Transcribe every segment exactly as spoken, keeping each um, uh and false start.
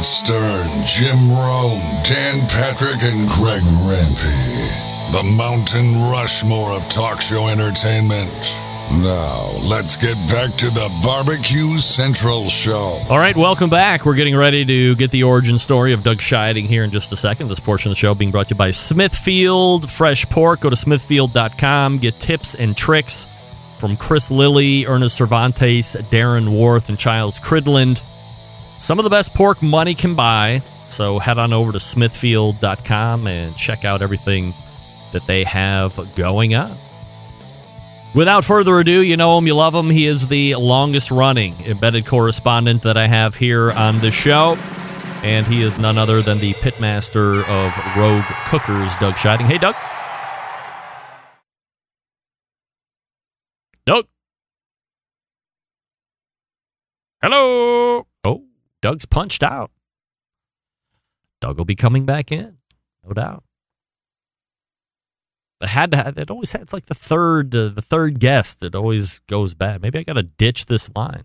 Brett Stern, Jim Rome, Dan Patrick, and Greg Rempe. The Mountain Rushmore of talk show entertainment. Now, let's get back to the Barbecue Central show. All right, welcome back. We're getting ready to get the origin story of Doug Scheiding here in just a second. This portion of the show being brought to you by Smithfield Fresh Pork. Go to smithfield dot com. Get tips and tricks from Chris Lilly, Ernest Cervantes, Darren Worth, and Giles Cridland. Some of the best pork money can buy. So head on over to smithfield dot com and check out everything that they have going on. Without further ado, you know him, you love him. He is the longest-running embedded correspondent that I have here on the show, and he is none other than the pitmaster of Rogue Cookers, Doug Scheiding. Hey, Doug. Doug. Hello. Oh, Doug's punched out. Doug will be coming back in, no doubt. I had to have, it always had, it's like the third, uh, the third guest that always goes bad. Maybe I got to ditch this line.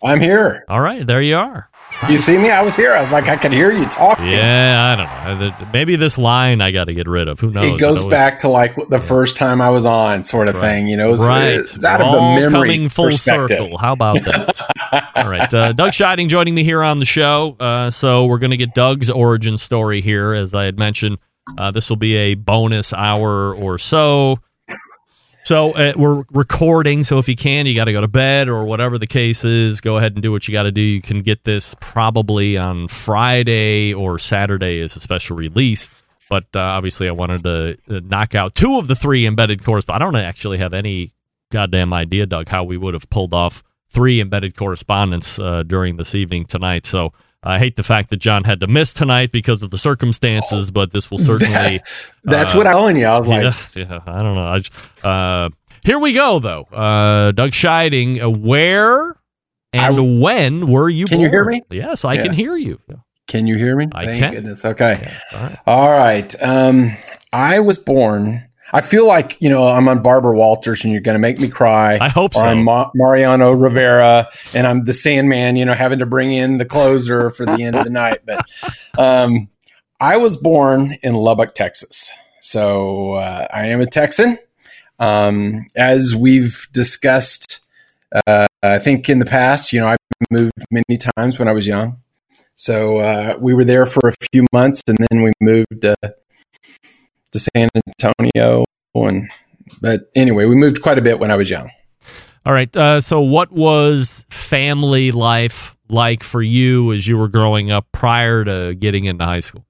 I'm here. All right. There you are. You nice. See me? I was here. I was like, I could hear you talking. Yeah. I don't know. Maybe this line I got to get rid of. Who knows? It goes it always, back to like the yeah. first time I was on sort of right. thing, you know, it's, right. it's out of all the memory coming full circle. How about that? All right. Uh, Doug Scheiding joining me here on the show. Uh, so we're going to get Doug's origin story here. As I had mentioned, Uh, this will be a bonus hour or so. So uh, we're recording, so if you can, you got to go to bed or whatever the case is. Go ahead and do what you got to do. You can get this probably on Friday or Saturday as a special release. But uh, obviously I wanted to knock out two of the three embedded correspondents. I don't actually have any goddamn idea, Doug, how we would have pulled off three embedded correspondents uh, during this evening tonight. So I hate the fact that John had to miss tonight because of the circumstances, but this will certainly... That's uh, what I'm telling you. I was like... Yeah, yeah, I don't know. I just, uh, here we go, though. Uh, Doug Scheiding, uh, where and I, when were you can born? Can you hear me? Yes, I yeah. can hear you. Can you hear me? I Thank can. Goodness. Okay. Yes, all right. All right. Um, I was born... I feel like, you know, I'm on Barbara Walters and you're going to make me cry. I hope so. Or I'm Ma- Mariano Rivera and I'm the Sandman, you know, having to bring in the closer for the end of the night. But um, I was born in Lubbock, Texas. So uh, I am a Texan. Um, as we've discussed, uh, I think in the past, you know, I've moved many times when I was young. So uh, we were there for a few months and then we moved to uh, to San Antonio, and but anyway, we moved quite a bit when I was young. All right, uh, so what was family life like for you as you were growing up prior to getting into high school?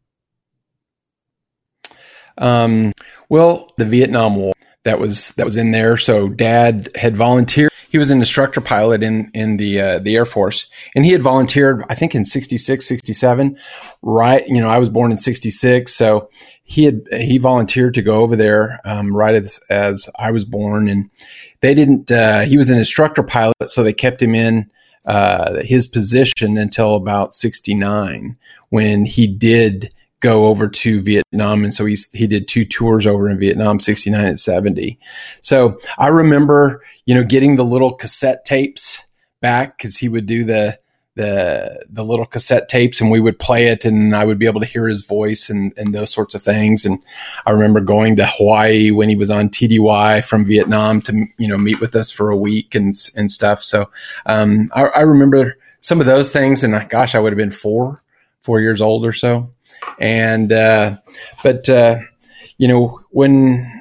Um, well, the Vietnam War that was that was in there. So Dad had volunteered; he was an instructor pilot in in the uh, the Air Force, and he had volunteered. I think in sixty-six, sixty-seven, right? You know, I was born in sixty-six, so. He had he volunteered to go over there um, right as, as I was born, and they didn't. Uh, he was an instructor pilot, so they kept him in uh, his position until about sixty-nine, when he did go over to Vietnam, and so he he did two tours over in Vietnam, sixty-nine and seventy. So I remember, you know, getting the little cassette tapes back because he would do the. the the little cassette tapes and we would play it and I would be able to hear his voice and, and those sorts of things. And I remember going to Hawaii when he was on T D Y from Vietnam to, you know, meet with us for a week and and stuff. So um, I, I remember some of those things and I, gosh, I would have been four, four years old or so. And, uh, but, uh, you know, when...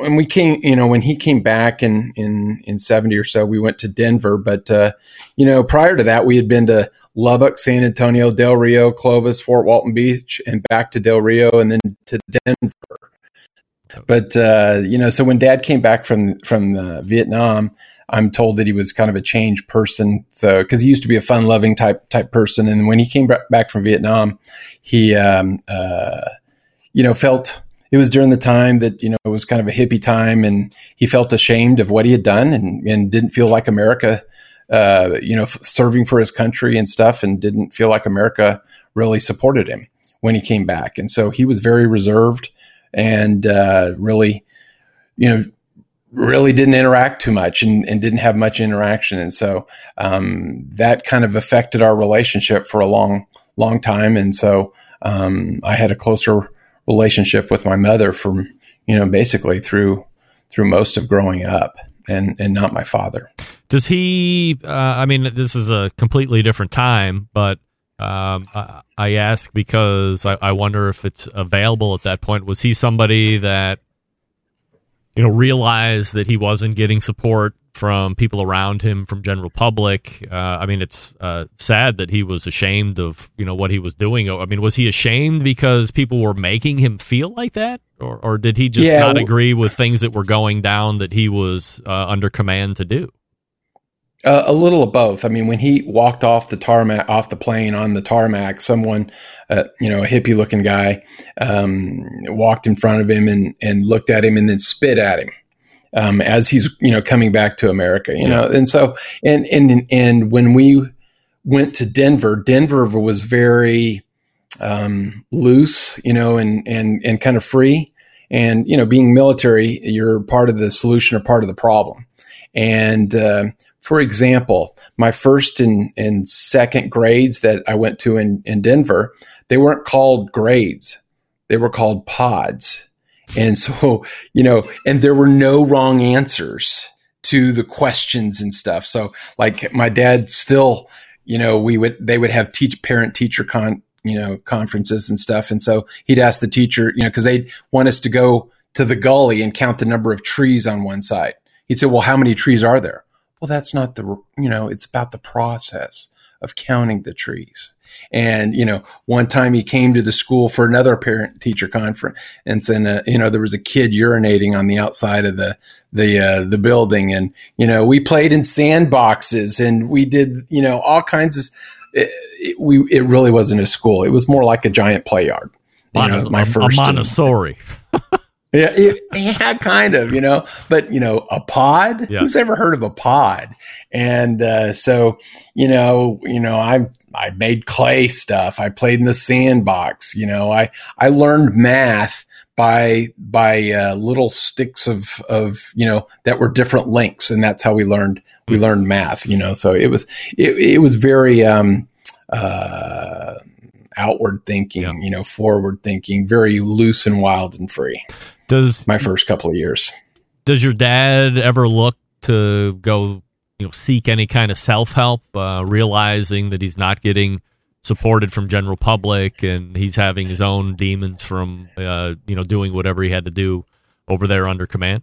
When we came, you know, when he came back in, in, in seventy or so, we went to Denver. But, uh, you know, prior to that, we had been to Lubbock, San Antonio, Del Rio, Clovis, Fort Walton Beach, and back to Del Rio and then to Denver. But, uh, you know, so when Dad came back from, from uh, Vietnam, I'm told that he was kind of a changed person. So, cause he used to be a fun loving type, type person. And when he came back from Vietnam, he, um, uh, you know, felt, it was during the time that, you know, it was kind of a hippie time and he felt ashamed of what he had done and, and didn't feel like America, uh, you know, f- serving for his country and stuff and didn't feel like America really supported him when he came back. And so he was very reserved and uh, really, you know, really didn't interact too much and, and didn't have much interaction. And so um, that kind of affected our relationship for a long long time. And so um, I had a closer relationship with my mother from, you know, basically through through most of growing up, and, and not my father. Does he, uh, I mean, this is a completely different time, but um, I, I ask because I, I wonder if it's available at that point. Was he somebody that, you know, realized that he wasn't getting support from people around him, from general public? Uh, I mean, it's uh, sad that he was ashamed of, you know, what he was doing. I mean, was he ashamed because people were making him feel like that? Or, or did he just yeah, not agree with things that were going down that he was uh, under command to do? Uh, a little of both. I mean, when he walked off the tarmac, off the plane on the tarmac, someone, uh, you know, a hippie looking guy, um, walked in front of him and, and looked at him and then spit at him um, as he's, you know, coming back to America, you yeah. know? And so, and, and, and when we went to Denver, Denver was very um, loose, you know, and, and, and kind of free, and, you know, being military, you're part of the solution or part of the problem. And, uh, for example, my first and, and second grades that I went to in, in Denver, they weren't called grades. They were called pods. And so, you know, and there were no wrong answers to the questions and stuff. So like my dad still, you know, we would, they would have teach parent teacher con, you know, conferences and stuff. And so he'd ask the teacher, you know, cause they'd want us to go to the gully and count the number of trees on one side. He'd say, well, how many trees are there? Well, that's not the, you know, it's about the process of counting the trees. And, you know, one time he came to the school for another parent teacher conference, and then, uh, you know, there was a kid urinating on the outside of the, the, uh, the building. And, you know, we played in sandboxes and we did, you know, all kinds of, it, it, we, it really wasn't a school. It was more like a giant play yard. Mon- you know, my first a Montessori. Yeah, it, yeah, kind of, you know, but, you know, a pod, yeah. Who's ever heard of a pod? And uh, so, you know, you know, I I made clay stuff. I played in the sandbox. You know, I, I learned math by by uh, little sticks of, of, you know, that were different lengths. And that's how we learned. We mm-hmm. learned math, you know, so it was it, it was very um, uh, outward thinking, yeah. You know, forward thinking, very loose and wild and free. Does my first couple of years. Does your dad ever look to go, you know, seek any kind of self-help, uh, realizing that he's not getting supported from general public and he's having his own demons from, uh, you know, doing whatever he had to do over there under command?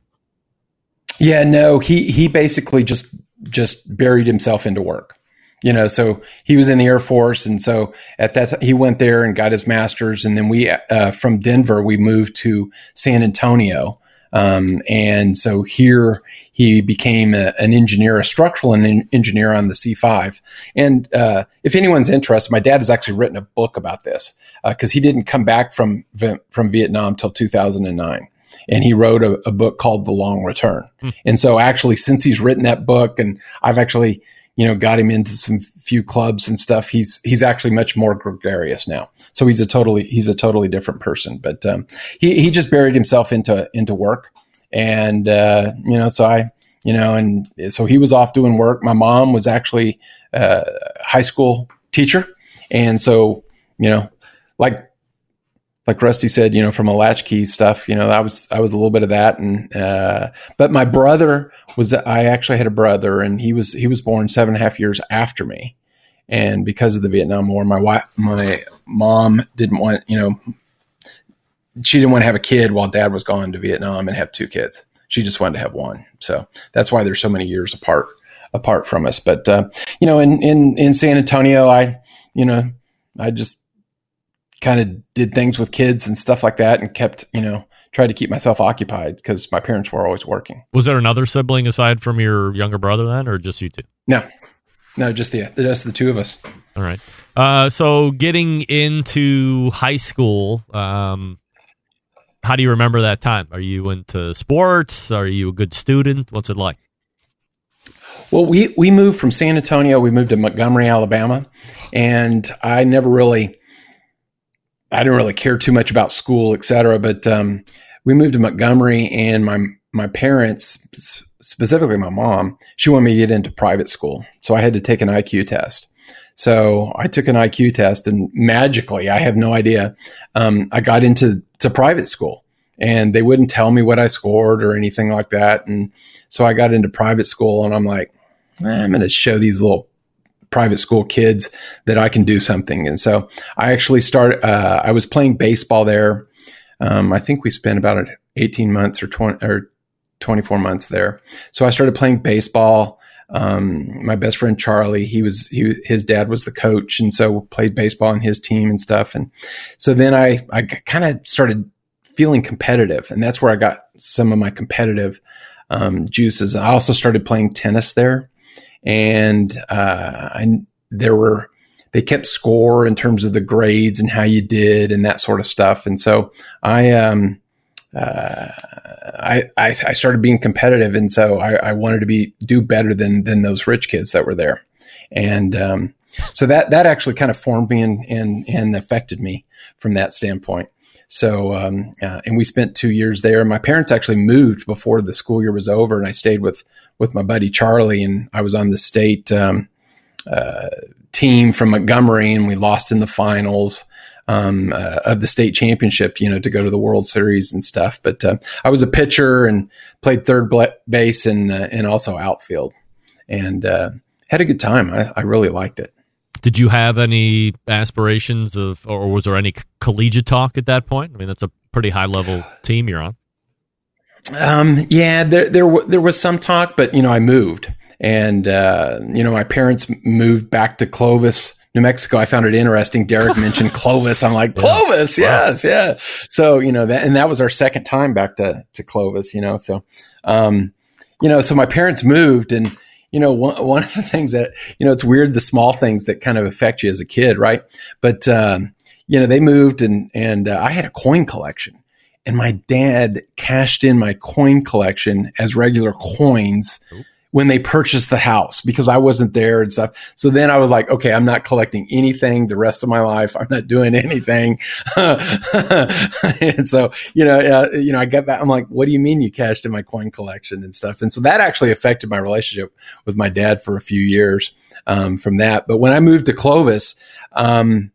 Yeah, no, he, he basically just, just buried himself into work. You know, so he was in the Air Force, and so at that time, he went there and got his master's, and then we uh, from Denver we moved to San Antonio, um, and so here he became a, an engineer, a structural en- engineer on the C five. And uh, if anyone's interested, my dad has actually written a book about this because uh, he didn't come back from from Vietnam till two thousand nine. And he wrote a, a book called The Long Return. Hmm. And so actually, since he's written that book, and I've actually, you know, got him into some few clubs and stuff, he's, he's actually much more gregarious now. So he's a totally, he's a totally different person, but, um, he, he just buried himself into, into work. And, uh, you know, so I, you know, and so he was off doing work. My mom was actually a high school teacher. And so, you know, like, like Rusty said, you know, from a latchkey stuff, you know, I was, I was a little bit of that. And, uh, but my brother was, I actually had a brother, and he was, he was born seven and a half years after me. And because of the Vietnam War, my wife, my mom didn't want, you know, she didn't want to have a kid while dad was gone to Vietnam and have two kids. She just wanted to have one. So that's why there's so many years apart, apart from us. But, uh, you know, in, in, in San Antonio, I, you know, I just, kind of did things with kids and stuff like that, and kept, you know, tried to keep myself occupied because my parents were always working. Was there another sibling aside from your younger brother then, or just you two? No, no, just the, just the two of us. All right. Uh, so getting into high school, um, how do you remember that time? Are you into sports? Are you a good student? What's it like? Well, we, we moved from San Antonio, we moved to Montgomery, Alabama, and I never really, I didn't really care too much about school, et cetera. But um, we moved to Montgomery, and my my parents, specifically my mom, she wanted me to get into private school. So I had to take an I Q test. So I took an I Q test and magically, I have no idea, um, I got into to private school. And they wouldn't tell me what I scored or anything like that. And so I got into private school and I'm like, eh, I'm going to show these little private school kids that I can do something. And so I actually started, uh, I was playing baseball there. Um, I think we spent about eighteen months or twenty or twenty-four months there. So I started playing baseball. Um, my best friend, Charlie, he was, he, his dad was the coach. And so played baseball on his team and stuff. And so then I, I kind of started feeling competitive. And that's where I got some of my competitive um, juices. I also started playing tennis there. And uh, I, there were, they kept score in terms of the grades and how you did and that sort of stuff. And so I, um, uh, I, I, I started being competitive. And so I, I wanted to be, do better than, than those rich kids that were there. And um, so that, that actually kind of formed me and, and, and affected me from that standpoint. So, um, uh, and we spent two years there. My parents actually moved before the school year was over, and I stayed with, with my buddy Charlie, and I was on the state um, uh, team from Montgomery, and we lost in the finals um, uh, of the state championship, you know, to go to the World Series and stuff. But uh, I was a pitcher and played third base and uh, and also outfield, and uh, had a good time. I, I really liked it. Did you have any aspirations of, or was there any collegiate talk at that point? I mean, that's a pretty high level team you're on. Um, yeah, there there, w- there was some talk, but, you know, I moved. And, uh, you know, my parents moved back to Clovis, New Mexico. I found it interesting. Derek mentioned Clovis. I'm like, Clovis, yeah. yes, wow. yeah. So, you know, that and that was our second time back to, to Clovis, you know. So, um, you know, so my parents moved and, you know, one one of the things that, you know, it's weird, the small things that kind of affect you as a kid, right? But, um, you know, they moved and and uh, I had a coin collection, and my dad cashed in my coin collection as regular coins oh. when they purchased the house because I wasn't there and stuff. So then I was like, okay, I'm not collecting anything the rest of my life. I'm not doing anything. And so, you know, uh, you know, I got back. I'm like, what do you mean you cashed in my coin collection and stuff? And so that actually affected my relationship with my dad for a few years um, from that. But when I moved to Clovis, um,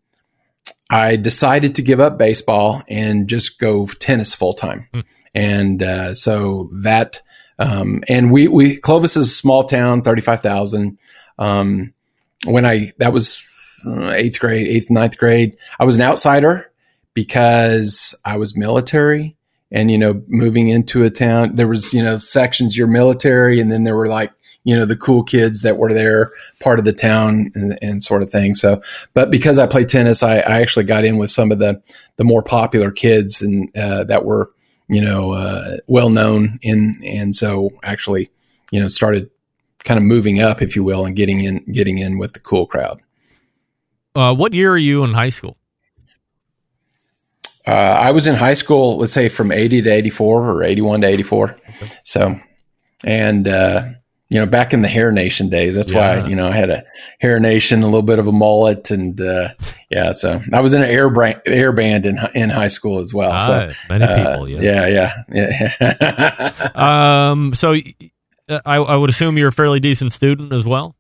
I decided to give up baseball and just go tennis full time. Mm. And uh, so that, um, and we, we, Clovis is a small town, thirty-five thousand. Um, when I, that was eighth grade, eighth, ninth grade, I was an outsider because I was military and, you know, moving into a town, there was, you know, sections, you're military. And then there were like, you know, the cool kids that were there, part of the town and, and sort of thing. So, but because I played tennis, I, I actually got in with some of the, the more popular kids and, uh, that were, you know, uh, well known. And, and so actually, you know, started kind of moving up, if you will, and getting in, getting in with the cool crowd. Uh, what year are you in high school? Uh, I was in high school, let's say from eighty to eighty-four or eighty-one to eighty-four. Okay. So, and, uh, you know, back in the Hair Nation days, that's yeah. why, you know, I had a Hair Nation, a little bit of a mullet, and uh, yeah, so I was in an air, brand, air band in in high school as well. Ah, so, many uh, people, yes. yeah, yeah, yeah. um, so uh, I, I would assume you're a fairly decent student as well.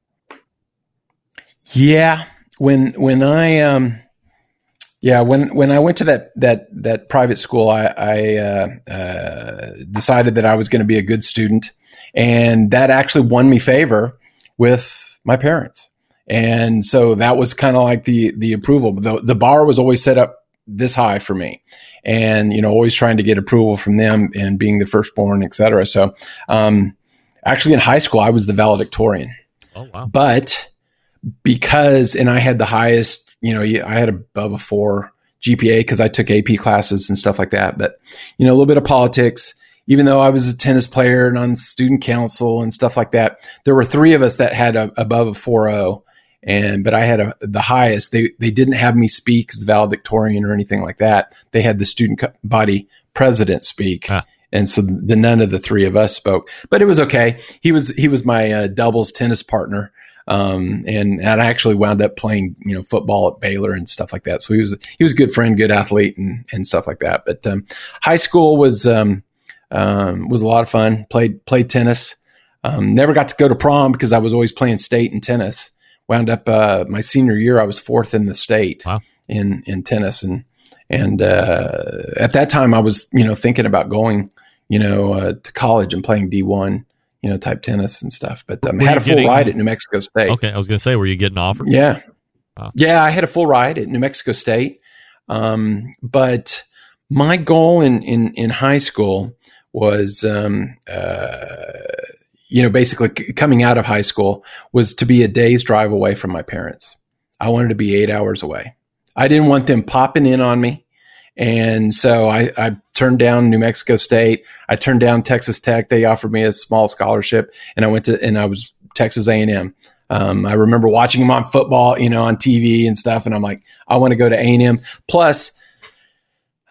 Yeah, when when I um, yeah when when I went to that that that private school, I, I uh, uh, decided that I was going to be a good student. And that actually won me favor with my parents. And so that was kind of like the, the approval, but the, the bar was always set up this high for me and, you know, always trying to get approval from them and being the firstborn, et cetera. So, um, actually in high school, I was the valedictorian, oh, wow. but because, and I had the highest, you know, I had above a four G P A cause I took A P classes and stuff like that, but, you know, a little bit of politics. Even though I was a tennis player and on student council and stuff like that, there were three of us that had a, above a four point oh, and but I had a, the highest. They they didn't have me speak as valedictorian or anything like that. They had the student body president speak, ah. and so the none of the three of us spoke. But it was okay. He was he was my uh, doubles tennis partner, um, and and I actually wound up playing you know football at Baylor and stuff like that. So he was he was a good friend, good athlete, and and stuff like that. But um, high school was. Um, Um, was a lot of fun. Played played tennis. Um, never got to go to prom because I was always playing state in tennis. Wound up uh, my senior year, I was fourth in the state. Wow. in in tennis, and and uh, at that time I was you know thinking about going you know uh, to college and playing D one you know type tennis and stuff. But um, I had a full getting, ride at New Mexico State. Okay, I was going to say, were you getting offered? Yeah, wow. yeah, I had a full ride at New Mexico State. Um, but my goal in in in high school was. Um, uh, you know, basically coming out of high school was to be a day's drive away from my parents. I wanted to be eight hours away. I didn't want them popping in on me. And so I, I turned down New Mexico State. I turned down Texas Tech. They offered me a small scholarship, and I went to, and I was Texas A and M. Um, I remember watching them on football, you know, on T V and stuff. And I'm like, I want to go to A and M. Plus,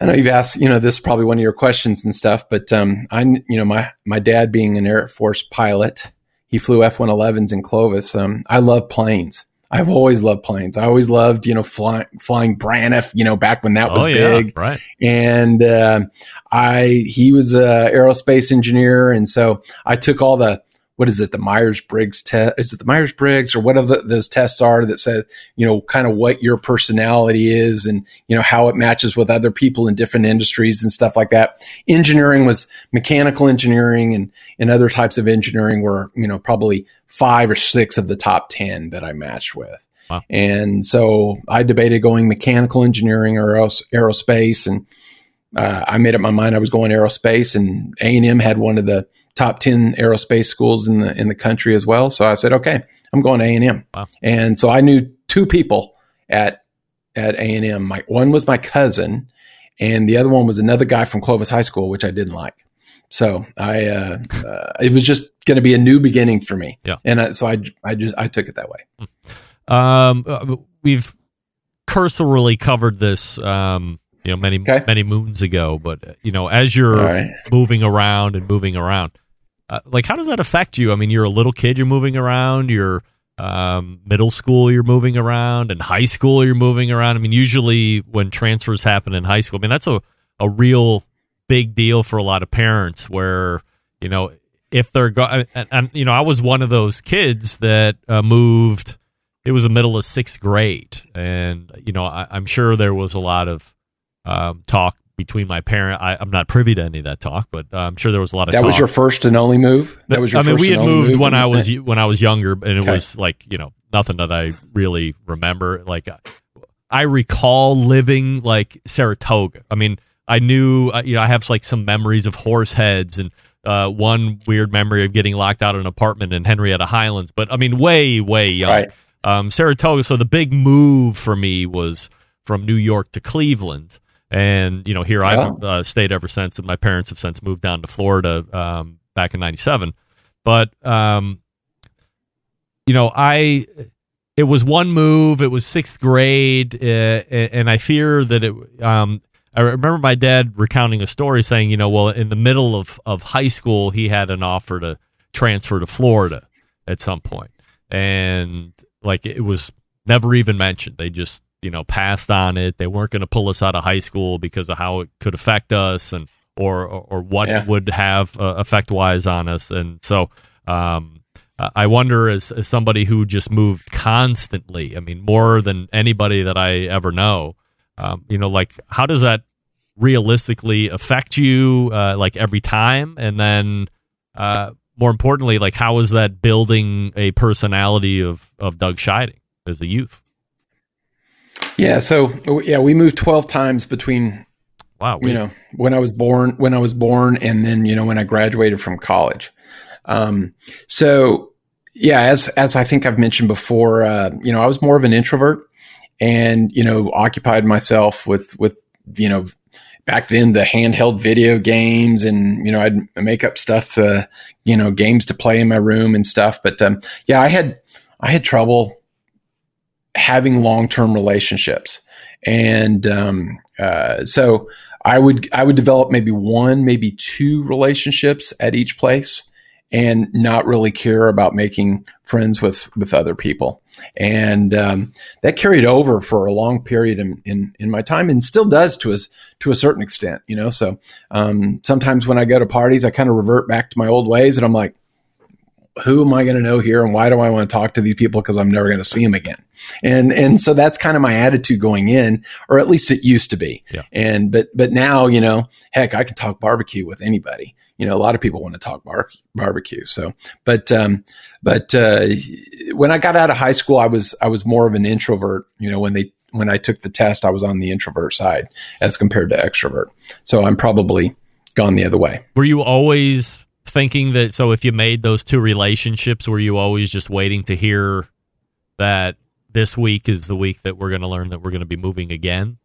I know you've asked, you know, this is probably one of your questions and stuff, but um, I, you know, my my dad being an Air Force pilot, he flew F one elevens in Clovis. Um, I love planes. I've always loved planes. I always loved, you know, fly, flying Braniff, you know, back when that was oh, yeah, big. Right. And uh, I, he was an aerospace engineer, and so I took all the, what is it, the Myers-Briggs test? Is it the Myers-Briggs or whatever those tests are that says, you know, kind of what your personality is and, you know, how it matches with other people in different industries and stuff like that. Engineering was mechanical engineering and, and other types of engineering were, you know, probably five or six of the top ten that I matched with. Wow. And so I debated going mechanical engineering or aerospace. And uh, I made up my mind I was going aerospace, and A and M had one of the top ten aerospace schools in the in the country as well. So I said, okay, I'm going to A and M. Wow. And so I knew two people at at A and M. My, one was my cousin, and the other one was another guy from Clovis High School, which I didn't like. So I uh, uh, it was just going to be a new beginning for me. Yeah. And I, so I I just I took it that way. Um, we've cursorily covered this. Um, you know, many, okay. many moons ago, but you know, as you're right. moving around and moving around, uh, like, how does that affect you? I mean, you're a little kid, you're moving around, you're um, middle school, you're moving around, and high school, you're moving around. I mean, usually when transfers happen in high school, I mean, that's a, a real big deal for a lot of parents where, you know, if they're going, and, and, you know, I was one of those kids that uh, moved, it was the middle of sixth grade. And, you know, I, I'm sure there was a lot of, Um, talk between my parent. I, I'm not privy to any of that talk, but uh, I'm sure there was a lot of. That talk. Was your first and only move. That was. Your I mean, first we had and only moved when I was that? when I was younger, and it okay. was like you know nothing that I really remember. Like I, I recall living like Saratoga. I mean, I knew you know I have like some memories of horse heads and uh, one weird memory of getting locked out of an apartment in Henrietta Highlands. But I mean, way way young. Right. Um, Saratoga. So the big move for me was from New York to Cleveland. And, you know, here I've uh, stayed ever since, and my parents have since moved down to Florida um, back in ninety-seven. But, um, you know, I it was one move. It was sixth grade, uh, and I fear that it um, – I remember my dad recounting a story saying, you know, well, in the middle of, of high school, he had an offer to transfer to Florida at some point. And, like, it was never even mentioned. They just – you know, passed on it. They weren't going to pull us out of high school because of how it could affect us and, or, or, or what yeah. it would have uh, effect wise on us. And so, um, I wonder as, as somebody who just moved constantly, I mean, more than anybody that I ever know, um, you know, like how does that realistically affect you, uh, like every time? And then, uh, more importantly, like how is that building a personality of, of Doug Scheiding as a youth? Yeah. So yeah, we moved twelve times between, wow, you know, when I was born, when I was born, and then, you know, when I graduated from college. Um, so yeah, as, as I think I've mentioned before, uh, you know, I was more of an introvert and, you know, occupied myself with, with, you know, back then the handheld video games and, you know, I'd make up stuff, uh, you know, games to play in my room and stuff. But, um, yeah, I had, I had trouble having long-term relationships. And, um, uh, so I would, I would develop maybe one, maybe two relationships at each place. and not really care about making friends with, with other people. And um, that carried over for a long period in, in, in my time, and still does to a, to a certain extent, you know? So um, sometimes when I go to parties, I kind of revert back to my old ways, and I'm like, who am I going to know here, and why do I want to talk to these people? Because I'm never going to see them again. And and so that's kind of my attitude going in, or at least it used to be. Yeah. And but but now, you know, heck, I can talk barbecue with anybody. You know, a lot of people want to talk bar- barbecue. So, but um, but uh, when I got out of high school, I was I was more of an introvert. You know, when they when I took the test, I was on the introvert side as compared to extrovert. So I'm probably gone the other way. Were you always thinking that, so if you made those two relationships, were you always just waiting to hear that this week is the week that we're going to learn that we're going to be moving again?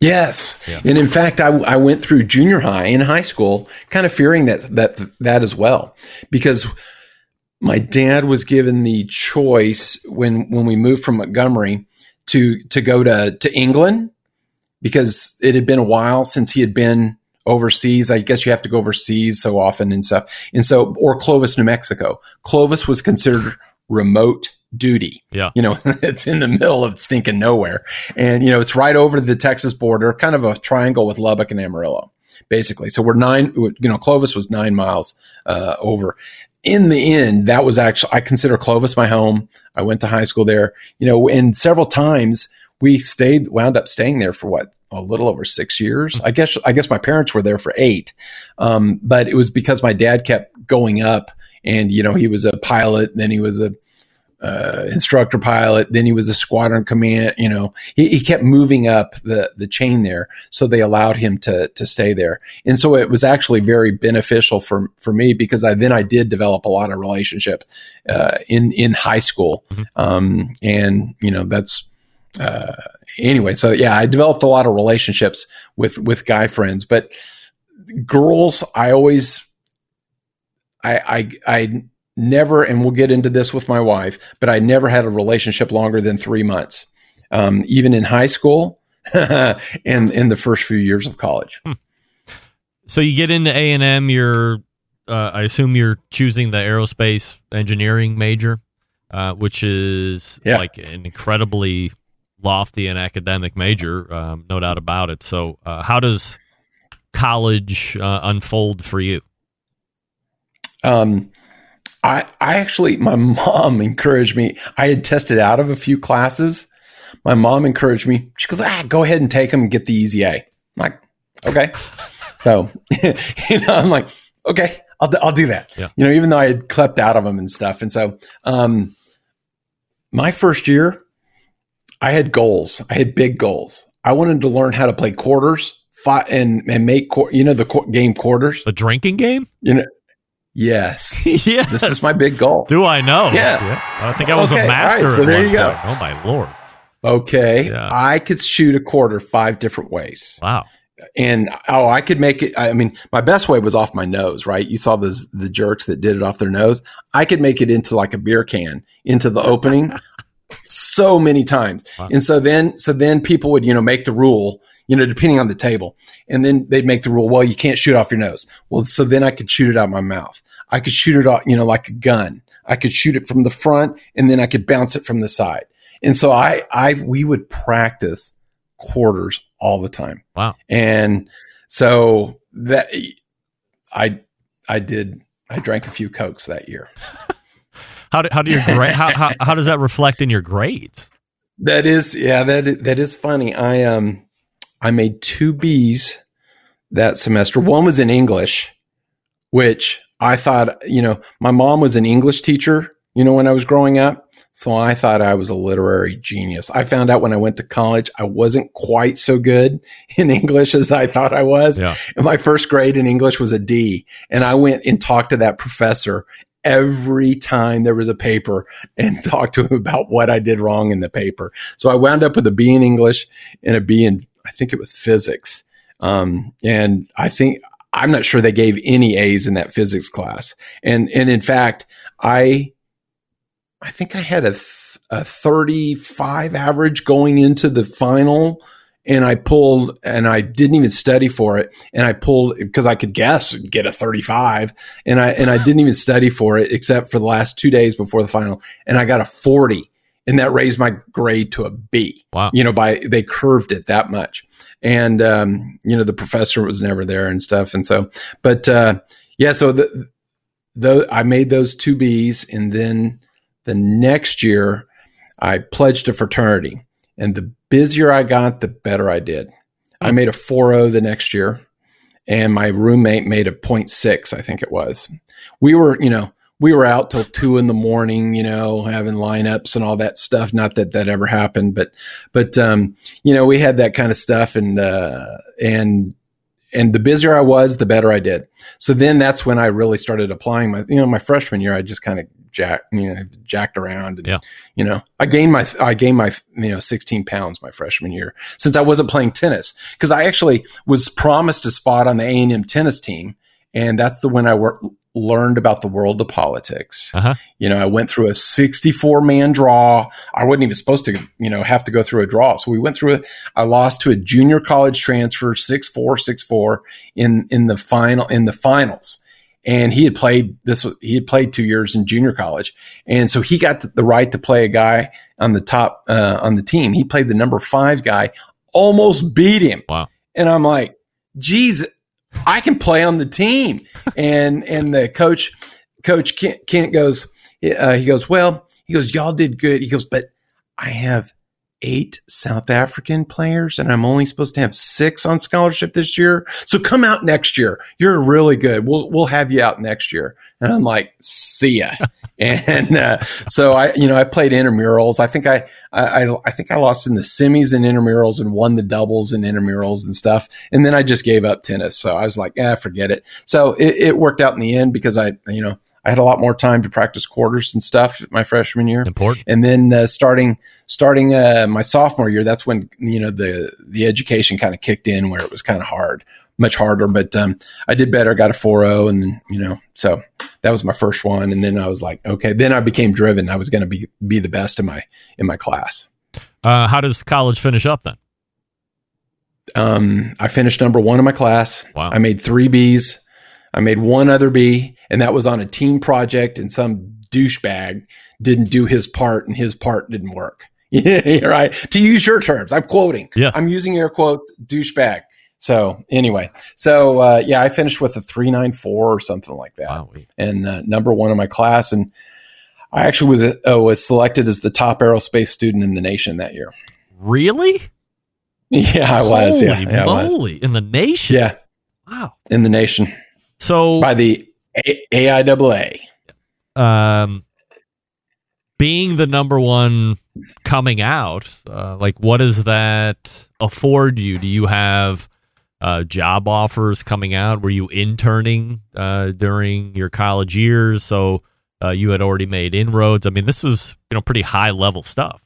Yes. Yeah. And in fact, I, I went through junior high and high school kind of fearing that, that, that as well, because my dad was given the choice when, when we moved from Montgomery to, to go to, to England, because it had been a while since he had been overseas. I guess you have to go overseas so often and stuff. And so, or Clovis, New Mexico. Clovis was considered remote duty. Yeah. You know, it's in the middle of stinking nowhere. And, you know, it's right over the Texas border, kind of a triangle with Lubbock and Amarillo, basically. So we're nine, you know, Clovis was nine miles uh, over. In the end, that was actually, I consider Clovis my home. I went to high school there, you know, and several times we stayed, wound up staying there for what, a little over six years. I guess, I guess my parents were there for eight. Um, but it was because my dad kept going up, and, you know, he was a pilot, then he was a, uh, instructor pilot, then he was a squadron command, you know, he, he kept moving up the, the chain there. So they allowed him to, to stay there. And so it was actually very beneficial for, for me, because I, then I did develop a lot of relationship, uh, in, in high school. Mm-hmm. Um, and you know, that's, uh, anyway, so yeah, I developed a lot of relationships with, with guy friends, but girls, I always, I, I, I never, and we'll get into this with my wife, but I never had a relationship longer than three months, um, even in high school and in the first few years of college. Hmm. So you get into A and M, you're, uh, I assume you're choosing the aerospace engineering major, uh, which is yeah. like an incredibly lofty and academic major, um, no doubt about it. So uh, how does college uh, unfold for you? Um, I, I actually, my mom encouraged me. I had tested out of a few classes. My mom encouraged me. She goes, ah, go ahead and take them and get the easy A. I'm like, okay. So, you know, I'm like, okay, I'll, I'll do that. Yeah. You know, even though I had clept out of them and stuff. And so um, my first year, I had goals. I had big goals. I wanted to learn how to play quarters fought, and, and make, qu- you know, the qu- game quarters. The drinking game? You know, yes. Yes. This is my big goal. Do I know? Yeah. yeah. I think I was okay. a master. Right, so there you go. Oh, my Lord. Okay. Yeah. I could shoot a quarter five different ways. Wow. And, oh, I could make it. I mean, my best way was off my nose, right? You saw the, the jerks that did it off their nose. I could make it into like a beer can, into the opening. So many times. Wow. And so then, so then people would, you know, make the rule, you know, depending on the table, and then they'd make the rule, well, you can't shoot off your nose. Well, so then I could shoot it out of my mouth. I could shoot it off, you know, like a gun. I could shoot it from the front, and then I could bounce it from the side. And so I, I, we would practice quarters all the time. Wow. And so that I, I did, I drank a few Cokes that year. How do, how do your gra- how, how how does that reflect in your grades? That is yeah that that is funny. I um I made two B's that semester. One was in English, which I thought, you know, my mom was an English teacher, you know, when I was growing up, so I thought I was a literary genius. I found out when I went to college I wasn't quite so good in English as I thought I was. Yeah. And my first grade in English was a D, and I went and talked to that professor every time there was a paper and talked to him about what I did wrong in the paper. So I wound up with a B in English and a B in, I think it was physics. Um, and I think, I'm not sure they gave any A's in that physics class. And, and in fact, I, I think I had a, th- a thirty-five average going into the final, and I pulled, and I didn't even study for it. And I pulled because I could guess and get a thirty-five, and I and I didn't even study for it except for the last two days before the final, and I got a forty, and that raised my grade to a B. Wow! You know, by they curved it that much, and um, you know, the professor was never there and stuff, and so, but uh, yeah, so the, the I made those two B's, and then the next year I pledged to fraternity. And the busier I got, the better I did. I made a four point oh the next year, and my roommate made a point six, I think it was. We were, you know, we were out till two in the morning, you know, having lineups and all that stuff. Not that that ever happened, but, but, um, you know, we had that kind of stuff, and, uh, and, and the busier I was, the better I did. So then that's when I really started applying my, you know, my freshman year, I just kind of jack, you know, jacked around. And, yeah. You know, I gained my, I gained my, you know, sixteen pounds my freshman year, since I wasn't playing tennis, because I actually was promised a spot on the A and M tennis team. And that's the when I worked, learned about the world of politics. Uh-huh. You know, I went through a sixty-four man draw. I wasn't even supposed to, you know, have to go through a draw. So we went through it. I lost to a junior college transfer, six four, six four in, in the final, in the finals. And he had played this, he had played two years in junior college. And so he got the right to play a guy on the top, uh, on the team. He played the number five guy, almost beat him. Wow. And I'm like, geez, I can play on the team. And, and the coach, coach Kent, Kent goes, uh, he goes, well, he goes, y'all did good. He goes, but I have eight South African players and I'm only supposed to have six on scholarship this year. So come out next year. You're really good. We'll, we'll have you out next year. And I'm like, see ya. And, uh, so I, you know, I played intramurals. I think I, I, I think I lost in the semis and intramurals and won the doubles and intramurals and stuff. And then I just gave up tennis. So I was like, ah, forget it. So it, it worked out in the end because I, you know, I had a lot more time to practice quarters and stuff my freshman year. Important. And then uh, starting starting uh, my sophomore year, that's when, you know, the the education kind of kicked in where it was kind of hard, much harder. But um, I did better, got a four point oh, and then, you know, so that was my first one. And then I was like, okay, then I became driven. I was going to be be the best in my in my class. Uh, how does college finish up then? Um, I finished number one in my class. Wow. I made three B's. I made one other B, and that was on a team project, and some douchebag didn't do his part, and his part didn't work. Right? To use your terms, I'm quoting. Yes. I'm using air quotes, douchebag. So anyway, so uh, yeah, I finished with a three nine four or something like that. Wow. And uh, number one in my class, and I actually was uh, was selected as the top aerospace student in the nation that year. Really? Yeah, I was. Holy yeah, yeah, moly, I was. In the nation? Yeah. Wow. In the nation. So by the A- AIAA, um, being the number one coming out, uh, like what does that afford you? Do you have uh, job offers coming out? Were you interning uh, during your college years? So uh, you had already made inroads. I mean, this is, you know, pretty high level stuff.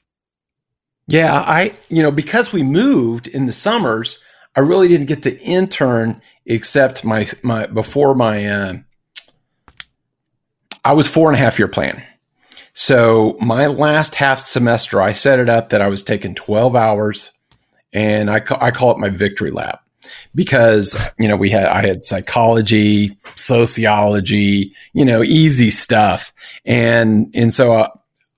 Yeah, I you know because we moved in the summers. I really didn't get to intern except my, my, before my, uh, I was four and a half year plan. So my last half semester, I set it up that I was taking twelve hours, and I, ca- I call it my victory lap because, you know, we had, I had psychology, sociology, you know, easy stuff. And, and so uh,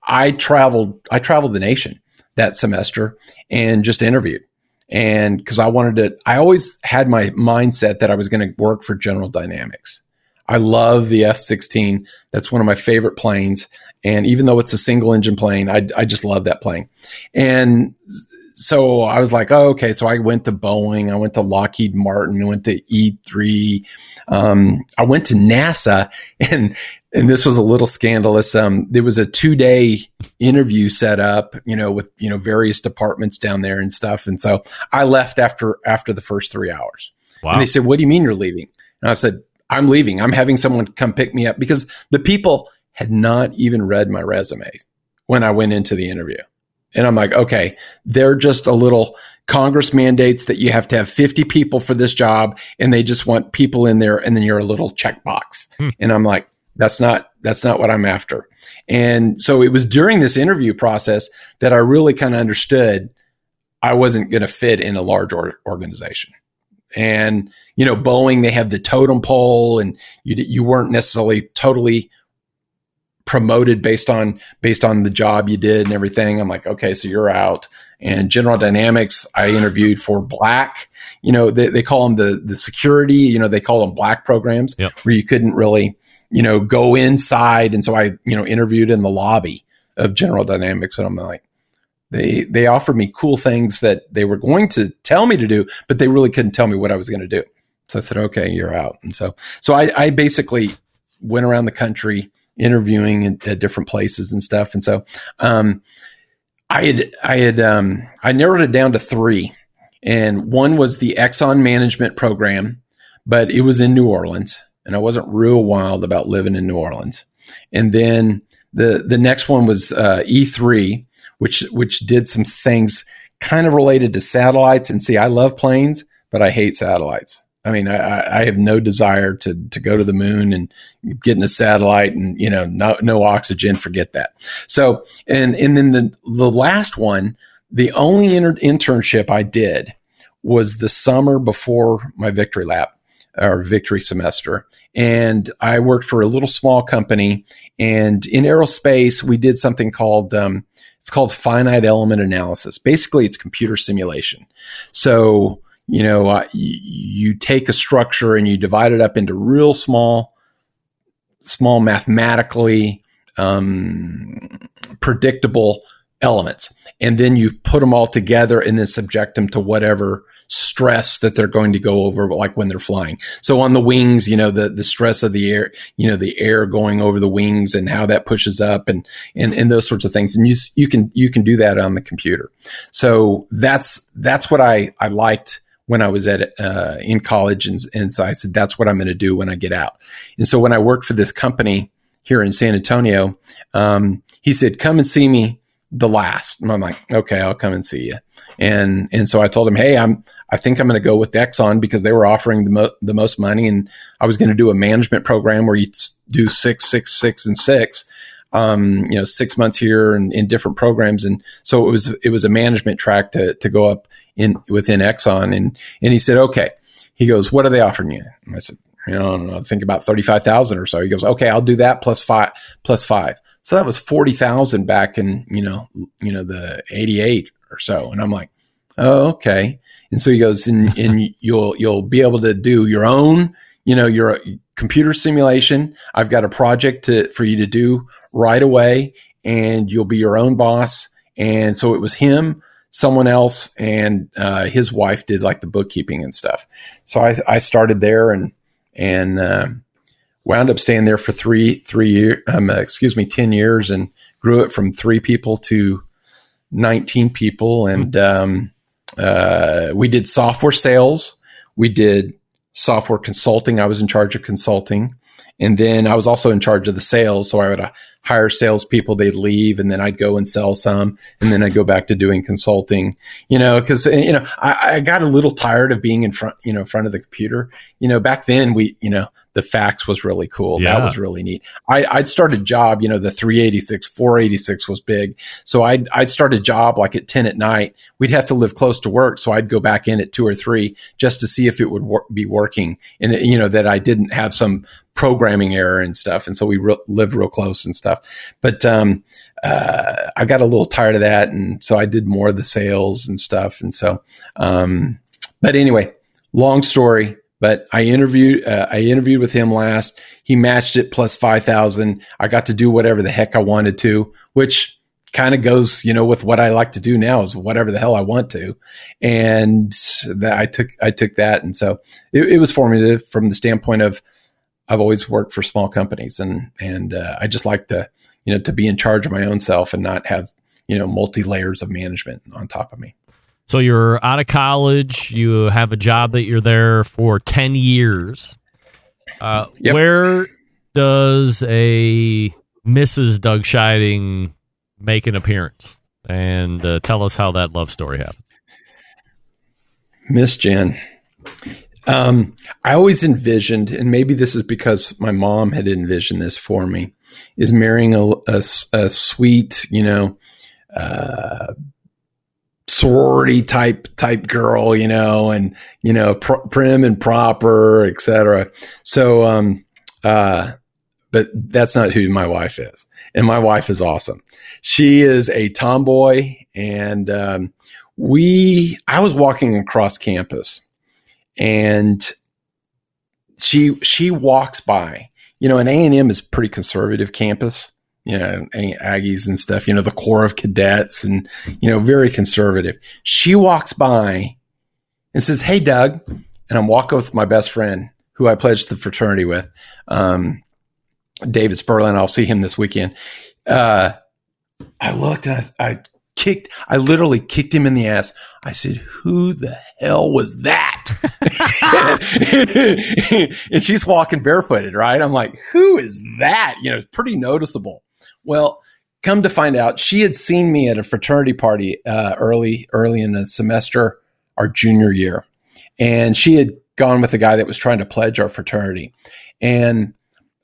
I traveled, I traveled the nation that semester and just interviewed. And because I wanted to, I always had my mindset that I was going to work for General Dynamics. I love the F sixteen. That's one of my favorite planes. And even though it's a single engine plane, I, I just love that plane. And so I was like, oh, okay. So I went to Boeing. I went to Lockheed Martin. I went to E three. Um, I went to NASA. And and this was a little scandalous. Um, there was a two-day interview set up, you know, with, you know, various departments down there and stuff. And so I left after after the first three hours. Wow. And they said, what do you mean you're leaving? And I said, I'm leaving. I'm having someone come pick me up because the people had not even read my resume when I went into the interview. And I'm like, okay, they're just a little Congress mandates that you have to have fifty people for this job. And they just want people in there. And then you're a little checkbox. Hmm. And I'm like, That's not, that's not what I'm after. And so it was during this interview process that I really kind of understood I wasn't going to fit in a large or- organization. And, you know, Boeing, they have the totem pole, and you you weren't necessarily totally promoted based on based on the job you did and everything. I'm like, okay, so you're out. And General Dynamics, I interviewed for black, you know, they, they call them the, the security, you know, they call them black programs, yep, where you couldn't really, you know, go inside. And so I, you know, interviewed in the lobby of General Dynamics, and I'm like, They they offered me cool things that they were going to tell me to do, but they really couldn't tell me what I was going to do. So I said, okay, you're out. And so so I, I basically went around the country interviewing at, at different places and stuff. And so um, I had I had um, I narrowed it down to three, and one was the Exxon management program, but it was in New Orleans, and I wasn't real wild about living in New Orleans. And then the the next one was uh, E three. Which which did some things kind of related to satellites. And see, I love planes, but I hate satellites. I mean, I, I have no desire to to go to the moon and get in a satellite and, you know, no no oxygen. Forget that. So and and then the the last one, the only inter- internship I did was the summer before my victory lap or victory semester. And I worked for a little small company, and in aerospace, we did something called, um, it's called finite element analysis. Basically, it's computer simulation. So, you know, uh, y- you take a structure and you divide it up into real small, small mathematically um, predictable elements. And then you put them all together and then subject them to whatever stress that they're going to go over, like when they're flying. So on the wings, you know, the, the stress of the air, you know, the air going over the wings and how that pushes up and, and, and those sorts of things. And you, you can, you can do that on the computer. So that's, that's what I, I liked when I was at, uh, in college. And, and so I said, that's what I'm going to do when I get out. And so when I worked for this company here in San Antonio, um, he said, come and see me the last. And I'm like, okay, I'll come and see you. And, and so I told him, hey, I'm, I think I'm going to go with Exxon because they were offering the, mo- the most money. And I was going to do a management program where you do six, six, six, and six, um, you know, six months here and in different programs. And so it was, it was a management track to, to go up in within Exxon. And, and he said, okay, he goes, what are they offering you? And I said, you know, I don't know, I think about thirty-five thousand or so. He goes, okay, I'll do that plus five, plus five. So that was forty thousand back in, you know, you know, the eighty-eight or so. And I'm like, oh, okay. And so he goes, and, and you'll, you'll be able to do your own, you know, your computer simulation. I've got a project to, for you to do right away, and you'll be your own boss. And so it was him, someone else, and uh, his wife did like the bookkeeping and stuff. So I, I started there and, and, um, uh, wound up staying there for three, three years, um, excuse me, ten years, and grew it from three people to nineteen people. And um, uh, we did software sales. We did software consulting. I was in charge of consulting. And then I was also in charge of the sales. So I would uh, hire salespeople, they'd leave, and then I'd go and sell some. And then I'd go back to doing consulting, you know, because, you know, I, I got a little tired of being in front, you know, in front of the computer. You know, back then we, you know, the fax was really cool. Yeah. That was really neat. I, I'd start a job, you know, the three eighty-six, four eighty-six was big. So I'd, I'd start a job like at ten at night. We'd have to live close to work. So I'd go back in at two or three just to see if it would wor- be working. And, it, you know, that I didn't have some programming error and stuff. And so we re- lived real close and stuff. But um, uh, I got a little tired of that. And so I did more of the sales and stuff. And so, um, but anyway, long story. But I interviewed, uh, I interviewed with him last. He matched it plus five thousand. I got to do whatever the heck I wanted to, which kind of goes, you know, with what I like to do now is whatever the hell I want to. And that I took, I took that. And so it, it was formative from the standpoint of I've always worked for small companies, and, and, uh, I just like to, you know, to be in charge of my own self and not have, you know, multi layers of management on top of me. So you're out of college, you have a job that you're there for ten years. Uh, yep. Where does a Missus Doug Scheiding make an appearance? And uh, tell us how that love story happened. Miss Jen. Um, I always envisioned, and maybe this is because my mom had envisioned this for me, is marrying a, a, a sweet, you know, uh, sorority type type girl, you know, and, you know, pr- prim and proper, et cetera. So, um, uh, but that's not who my wife is. And my wife is awesome. She is a tomboy. And, um, we, I was walking across campus and she, she walks by, you know, and A and M is a pretty conservative campus, you know, Aggies and stuff, you know, the Corps of Cadets and, you know, very conservative. She walks by and says, "Hey, Doug." And I'm walking with my best friend who I pledged the fraternity with, um, David Sperlin. I'll see him this weekend. Uh, I looked and I, I kicked, I literally kicked him in the ass. I said, "Who the hell was that?" And she's walking barefooted, right? I'm like, "Who is that?" You know, it's pretty noticeable. Well, come to find out, she had seen me at a fraternity party uh, early, early in the semester, our junior year. And she had gone with a guy that was trying to pledge our fraternity. And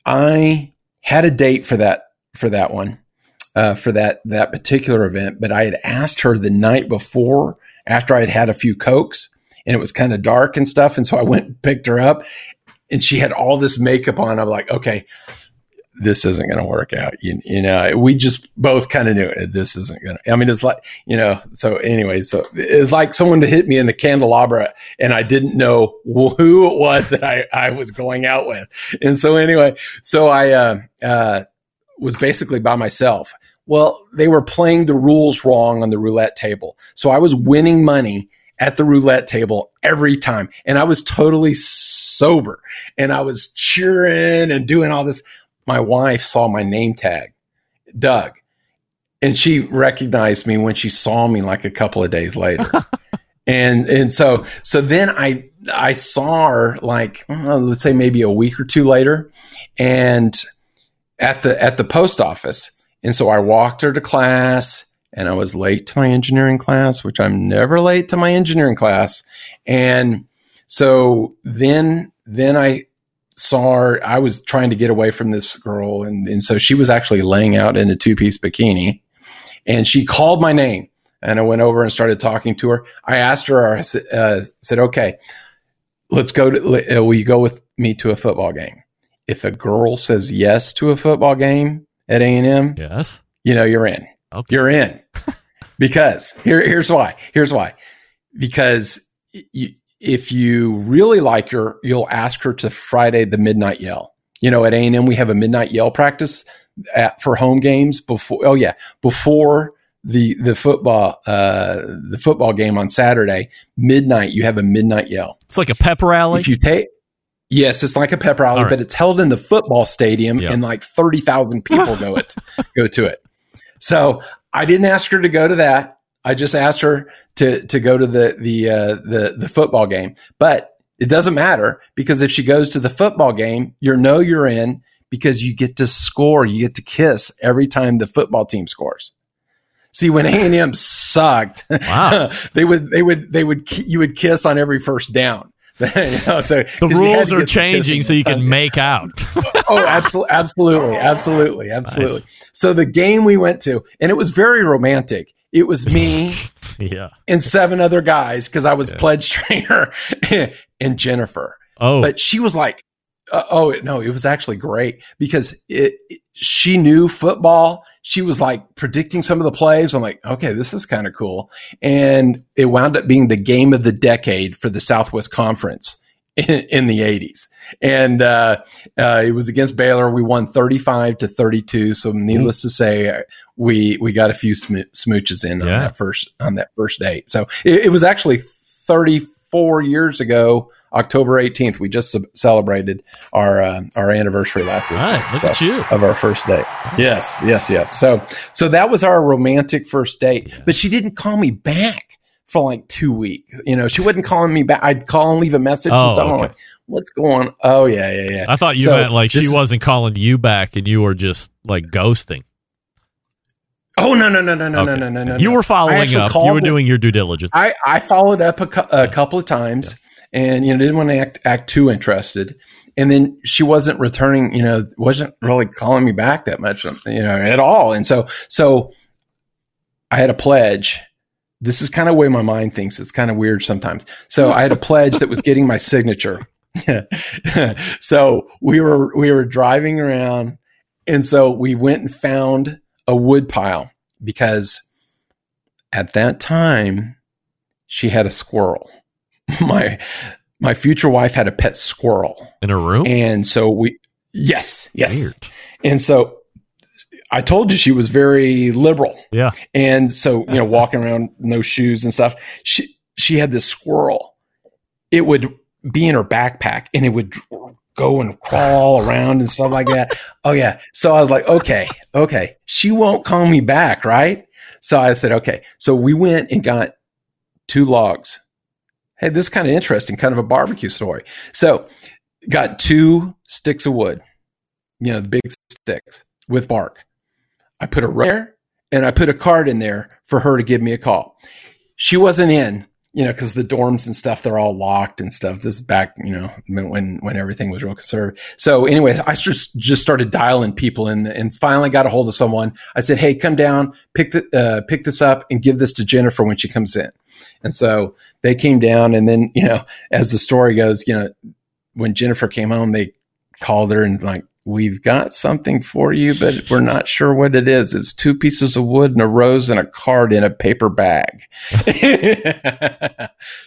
I had a date for that, for that one. Uh, for that that particular event, but I had asked her the night before after I had had a few Cokes and it was kind of dark and stuff. And so I went and picked her up and she had all this makeup on. I'm like, okay, this isn't going to work out. You, you know, we just both kind of knew it. This isn't going to, I mean, it's like, you know, so anyway, so it's like someone to hit me in the candelabra and I didn't know who it was that I, I was going out with. And so anyway, so I, uh, uh, was basically by myself. Well, they were playing the rules wrong on the roulette table. So I was winning money at the roulette table every time. And I was totally sober. And I was cheering and doing all this. My wife saw my name tag, Doug. And she recognized me when she saw me like a couple of days later. And and so so then I I saw her like, oh, let's say maybe a week or two later. And at the at the post office. And so I walked her to class and I was late to my engineering class, which I'm never late to my engineering class. And so then then I saw her. I was trying to get away from this girl. And, and so she was actually laying out in a two-piece bikini. And she called my name. And I went over and started talking to her. I asked her, I said, uh, said okay, let's go to, uh, will you go with me to a football game? If a girl says yes to a football game at A and M, yes, you know, you're in. Okay. You're in. Because here, here's why. Here's why. Because you, if you really like her, you'll ask her to Friday the midnight yell. You know, at A and M, we have a midnight yell practice at, for home games before. Oh, yeah. Before the the football uh, the football game on Saturday, midnight, you have a midnight yell. It's like a pep rally. If you take. Yes, it's like a pep rally, right, but it's held in the football stadium, yep, and like thirty thousand people know it, go to it. So I didn't ask her to go to that. I just asked her to to go to the the uh, the, the football game. But it doesn't matter because if she goes to the football game, you know you're in because you get to score. You get to kiss every time the football team scores. See, when A and M sucked, wow, they would they would they would you would kiss on every first down. You know, so, the rules are changing so you can make out. Oh, absolutely. Absolutely. Absolutely. Absolutely. Nice. So the game we went to, and it was very romantic. It was me yeah, and seven other guys because I was yeah. pledge trainer and Jennifer. Oh, but she was like, uh, oh, no, it was actually great because it, it, she knew football. She was like predicting some of the plays. I'm like, okay, this is kind of cool. And it wound up being the game of the decade for the Southwest Conference in, in the eighties. And uh, uh, it was against Baylor. We won thirty-five to thirty-two. So needless mm-hmm. to say, we we got a few sm- smooches in yeah. on that first on that first date. So it, it was actually thirty-four years ago. October eighteenth, we just sub- celebrated our uh, our anniversary last week. All right, look so, at you. Of our first date. Nice. Yes, yes, yes. So so that was our romantic first date. Yeah. But she didn't call me back for like two weeks. You know, she wasn't calling me back. I'd call and leave a message. Oh, and stuff. Okay. I'm like, what's going on? Oh, yeah, yeah, yeah. I thought you so meant like this, she wasn't calling you back and you were just like ghosting. Oh, no, no, no, no, no, okay. no, no, no. You were following up. You were doing your due diligence. I, I followed up a, cu- a yeah. couple of times. Yeah. And, you know, didn't want to act, act too interested. And then she wasn't returning, you know, wasn't really calling me back that much, you know, at all. And so, so I had a pledge this is kind of the way my mind thinks. It's kind of weird sometimes. So I had a pledge that was getting my signature. So we were, we were driving around. And so we went and found a wood pile because at that time she had a squirrel. My, my future wife had a pet squirrel in her room. And so we, yes, yes. Weird. And so I told you she was very liberal. Yeah. And so, you know, walking around, no shoes and stuff, she, she had this squirrel. It would be in her backpack and it would go and crawl around and stuff like that. Oh yeah. So I was like, okay, okay. She won't call me back. Right. So I said, okay. So we went and got two logs. Hey, this is kind of interesting, kind of a barbecue story. So got two sticks of wood, you know, the big sticks with bark. I put a rare and I put a card in there for her to give me a call. She wasn't in, you know, because the dorms and stuff, they're all locked and stuff. This is back, you know, when when everything was real conservative. So anyways, I just just started dialing people in and finally got a hold of someone. I said, hey, come down, pick the, uh, pick this up and give this to Jennifer when she comes in. And so they came down and then, you know, as the story goes, you know, when Jennifer came home, they called her and like, we've got something for you, but we're not sure what it is. It's two pieces of wood and a rose and a card in a paper bag.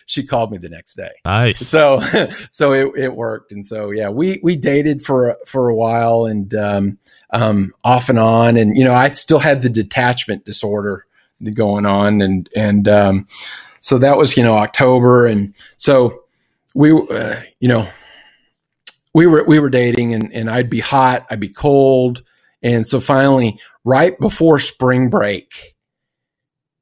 She called me the next day. Nice. So, so it, it worked. And so, yeah, we, we dated for, for a while and, um, um, off and on. And, you know, I still had the detachment disorder going on. And, and, um, so that was, you know, October. And so we, uh, you know, We were we were dating and, and I'd be hot, I'd be cold. And so finally, right before spring break,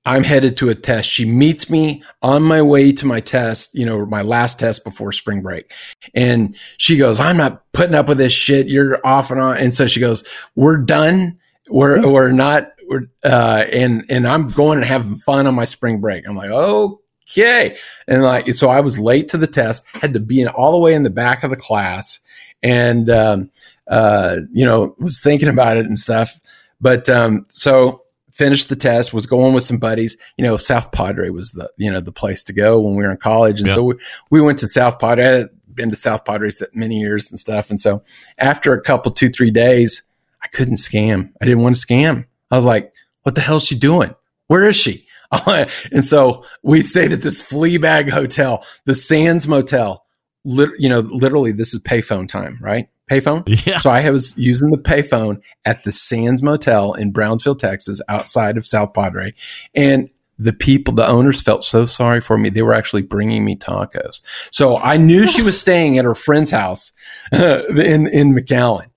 I'm headed to a test. She meets me on my way to my test, you know, my last test before spring break. And she goes, I'm not putting up with this shit. You're off and on. And so she goes, we're done. We're we're not we're uh and, and I'm going and having fun on my spring break. I'm like, oh, okay. And like, so I was late to the test, had to be in all the way in the back of the class and, um, uh, you know, was thinking about it and stuff. But, um, so finished the test, was going with some buddies, you know, South Padre was the, you know, the place to go when we were in college. And yeah. so we, we went to South Padre. I had been to South Padre for many years and stuff. And so after a couple, two, three days, I couldn't scam. I didn't want to scam. I was like, what the hell is she doing? Where is she? And so we stayed at this flea bag hotel, the Sands Motel. Lit- you know, literally, this is payphone time, right? Payphone? Yeah. So I was using the payphone at the Sands Motel in Brownsville, Texas, outside of South Padre. And the people, the owners felt so sorry for me. They were actually bringing me tacos. So I knew she was staying at her friend's house uh, in, in McAllen.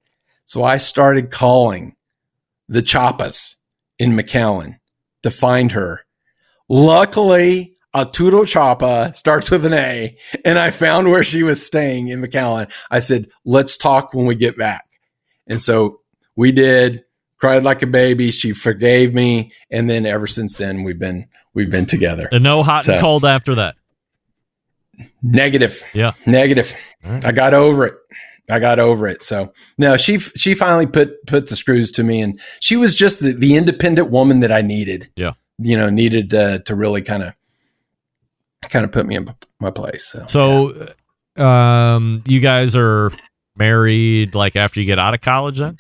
So I started calling the Chapas in McAllen to find her. Luckily, Arturo Chapa starts with an A, and I found where she was staying in McAllen. I said, let's talk when we get back. And so we did, cried like a baby. She forgave me. And then ever since then, we've been we've been together. And no hot so, and cold after that. Negative. Yeah. Negative. Right. I got over it. I got over it. So no, she she finally put, put the screws to me, and she was just the, the independent woman that I needed. Yeah. you know, needed uh, to really kind of, kind of put me in my place. So, so yeah. um, you guys are married, like after you get out of college then?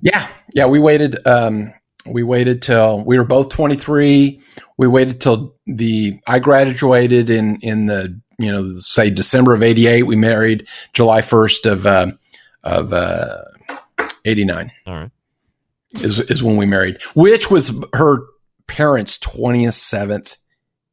Yeah. Yeah. We waited, um, we waited till we were both twenty-three. We waited till the, I graduated in, in the, you know, say December of eighty-eight, we married July first of, uh, of, uh, eighty-nine. All right. Is, is when we married, which was her parents' twenty-seventh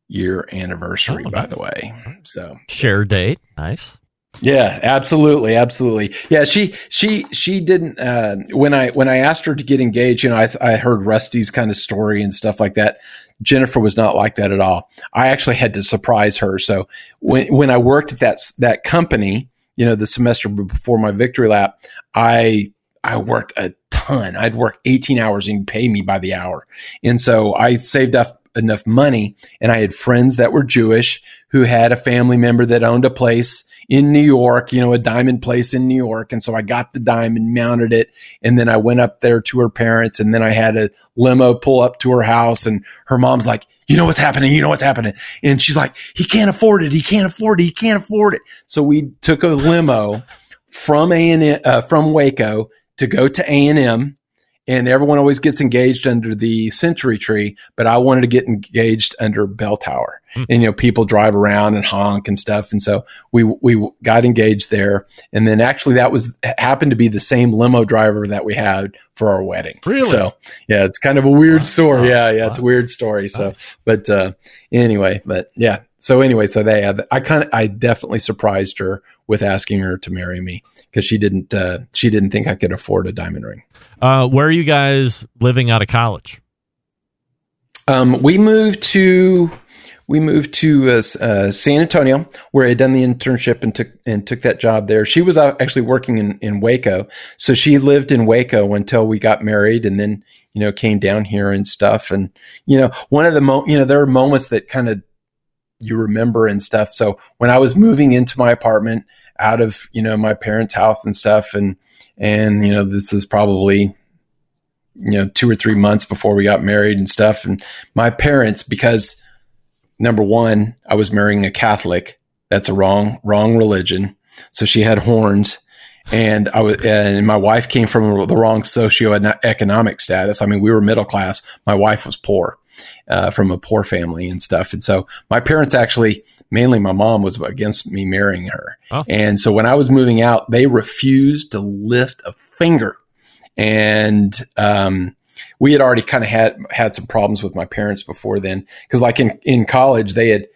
year anniversary, oh, by nice. The way. So share date. Nice. Yeah, absolutely. Absolutely. Yeah. She, she, she didn't, uh, when I, when I asked her to get engaged, you know, I, I heard Rusty's kind of story and stuff like that. Jennifer was not like that at all. I actually had to surprise her. So when, when I worked at that, that company, you know, the semester before my victory lap, I, I worked a ton. I'd work eighteen hours and pay me by the hour. And so I saved up enough money. And I had friends that were Jewish who had a family member that owned a place in New York, you know, a diamond place in New York. And so I got the diamond, mounted it. And then I went up there to her parents. And then I had a limo pull up to her house, and her mom's like, you know what's happening. You know what's happening. And she's like, he can't afford it. He can't afford it. He can't afford it. So we took a limo from A and M, uh, from Waco to go to A and M. And everyone always gets engaged under the Century Tree, but I wanted to get engaged under Bell Tower. Mm. And, you know, people drive around and honk and stuff. And so we we got engaged there. And then actually that was happened to be the same limo driver that we had for our wedding. Really? So, yeah, it's kind of a weird wow. story. Wow. Yeah, yeah, wow. It's a weird story. So, nice. but uh, anyway, but yeah. So anyway, so they had, I kind of, I definitely surprised her with asking her to marry me, because she didn't, uh, she didn't think I could afford a diamond ring. Uh, where are you guys living out of college? Um, we moved to, we moved to uh, uh, San Antonio, where I had done the internship and took and took that job there. She was actually working in, in Waco, so she lived in Waco until we got married, and then, you know, came down here and stuff. And, you know, one of the mo- you know, there are moments that kind of you remember and stuff. So when I was moving into my apartment out of, you know, my parents' house and stuff, and, and, you know, this is probably, you know, two or three months before we got married and stuff. And my parents, because number one, I was marrying a Catholic. That's a wrong, wrong religion. So she had horns, and I was, and my wife came from the wrong socioeconomic status. I mean, we were middle class. My wife was poor. Uh, from a poor family and stuff. And so my parents actually, mainly my mom, was against me marrying her. Oh. And so when I was moving out, they refused to lift a finger. And um, we had already kind of had had some problems with my parents before then. Because like in, in college, they had,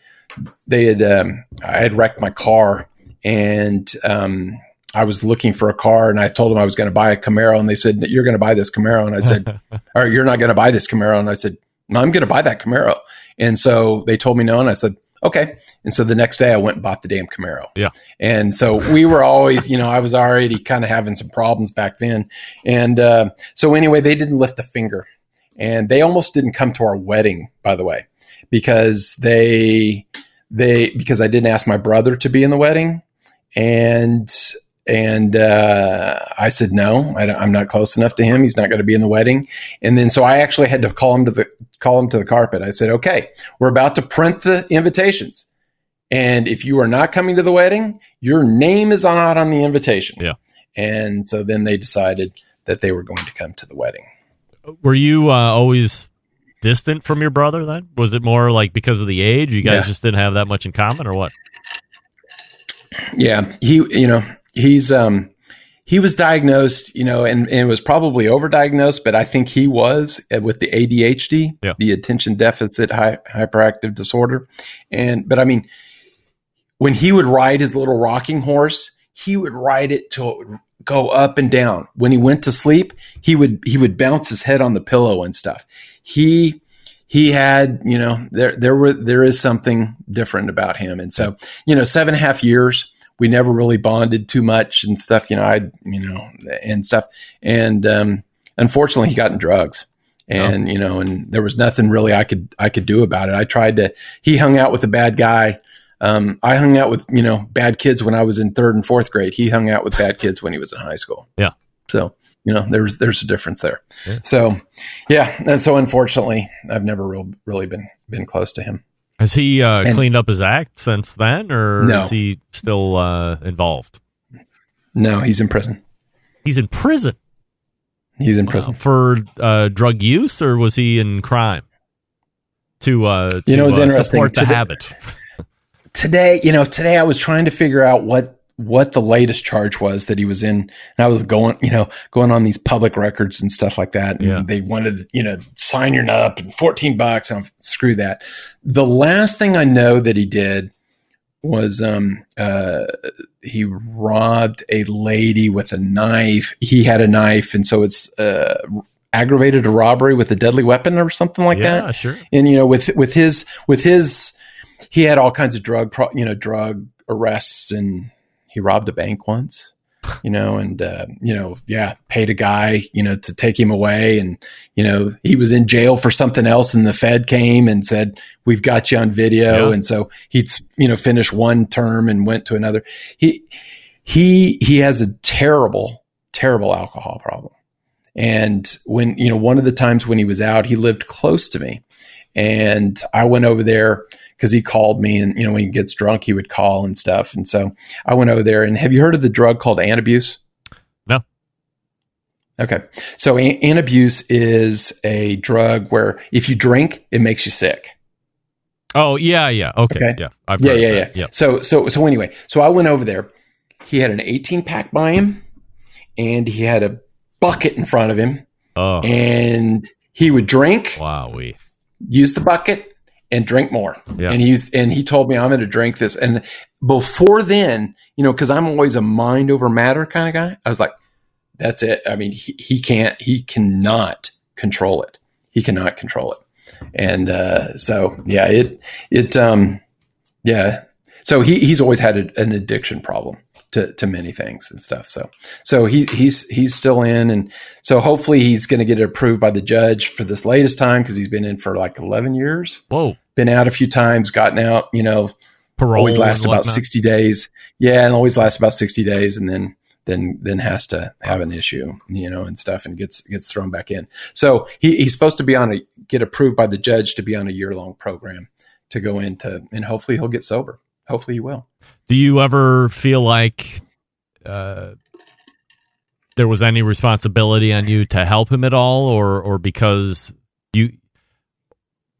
they had um, I had wrecked my car, and um, I was looking for a car, and I told them I was going to buy a Camaro. And they said, you're going to buy this Camaro. And I said, or you're not going to buy this Camaro. And I said, I'm going to buy that Camaro. And so they told me no. And I said, okay. And so the next day I went and bought the damn Camaro. Yeah. And so we were always, you know, I was already kind of having some problems back then. And uh, so anyway, they didn't lift a finger, and they almost didn't come to our wedding, by the way, because they, they, because I didn't ask my brother to be in the wedding, and, and uh, I said, no, I I'm not close enough to him. He's not going to be in the wedding. And then, so I actually had to call him to the, call him to the carpet. I said, okay, we're about to print the invitations, and if you are not coming to the wedding, your name is not on the invitation. Yeah. And so then they decided that they were going to come to the wedding. Were you uh, always distant from your brother then? Was it more like because of the age? You guys yeah. just didn't have that much in common, or what? Yeah. He, you know, He's um he was diagnosed, you know, and, and was probably overdiagnosed, but I think he was with the A D H D, yeah. the attention deficit hy- hyperactive disorder. And but I mean, when he would ride his little rocking horse, he would ride it till it would go up and down. When he went to sleep, he would he would bounce his head on the pillow and stuff. He He had, you know, there there were there is something different about him. And so, you know, seven and a half years. We never really bonded too much and stuff, you know, I, you know, and stuff. And, um, unfortunately he got in drugs and, no. you know, and there was nothing really I could, I could do about it. I tried to, he hung out with a bad guy. Um, I hung out with, you know, bad kids when I was in third and fourth grade. He hung out with bad kids when he was in high school. Yeah. So, you know, there's, there's a difference there. Yeah. So, yeah. And so unfortunately I've never real, really been, been close to him. Has he uh, and, cleaned up his act since then, or no. is he still uh, involved? No, he's in prison. He's in prison? He's in prison. Wow. For uh, drug use, or was he in crime? To, uh, to you know, it's uh, interesting. Support the today, habit. today, you know, today I was trying to figure out what, what the latest charge was that he was in. And I was going, you know, going on these public records and stuff like that. And yeah. they wanted, you know, sign your up and fourteen bucks. And I'm, screw that. The last thing I know that he did was, um, uh, he robbed a lady with a knife. He had a knife. And so it's, uh, aggravated a robbery with a deadly weapon or something like yeah, that. Sure. And, you know, with, with his, with his, he had all kinds of drug, pro, you know, drug arrests, and he robbed a bank once, you know, and, uh, you know, yeah, paid a guy, you know, to take him away. And, you know, he was in jail for something else and the Fed came and said, we've got you on video. Yeah. And so he'd, you know, finished one term and went to another. He, he, he has a terrible, terrible alcohol problem. And when, you know, one of the times when he was out, he lived close to me. And I went over there because he called me, and, you know, when he gets drunk, he would call and stuff. And so I went over there, and have you heard of the drug called antabuse? No. Okay. So an- antabuse is a drug where if you drink, it makes you sick. Oh, yeah, yeah. Okay. okay. Yeah. I've heard yeah, yeah, yeah. yeah. So, so, so anyway, so I went over there. He had an eighteen pack by him, and he had a bucket in front of him. Oh. And he would drink. Wowee. Use the bucket and drink more. Yeah. And he's, and he told me, I'm going to drink this. And before then, you know, cause I'm always a mind over matter kind of guy. I was like, that's it. I mean, he, he can't, he cannot control it. He cannot control it. And, uh, so yeah, it, it, um, yeah. So he, he's always had a, an addiction problem to, to many things and stuff. So, so he, he's, he's still in. And so hopefully he's going to get it approved by the judge for this latest time. Cause he's been in for like eleven years. Whoa. Been out a few times, gotten out, you know, parole always lasts about sixty days. Yeah. And always lasts about sixty days. And then, then, then has to have an issue, you know, and stuff, and gets, gets thrown back in. So he, he's supposed to be on a, get approved by the judge to be on a year long program to go into, and hopefully he'll get sober. Hopefully you will. Do you ever feel like uh, there was any responsibility on you to help him at all, or or because you,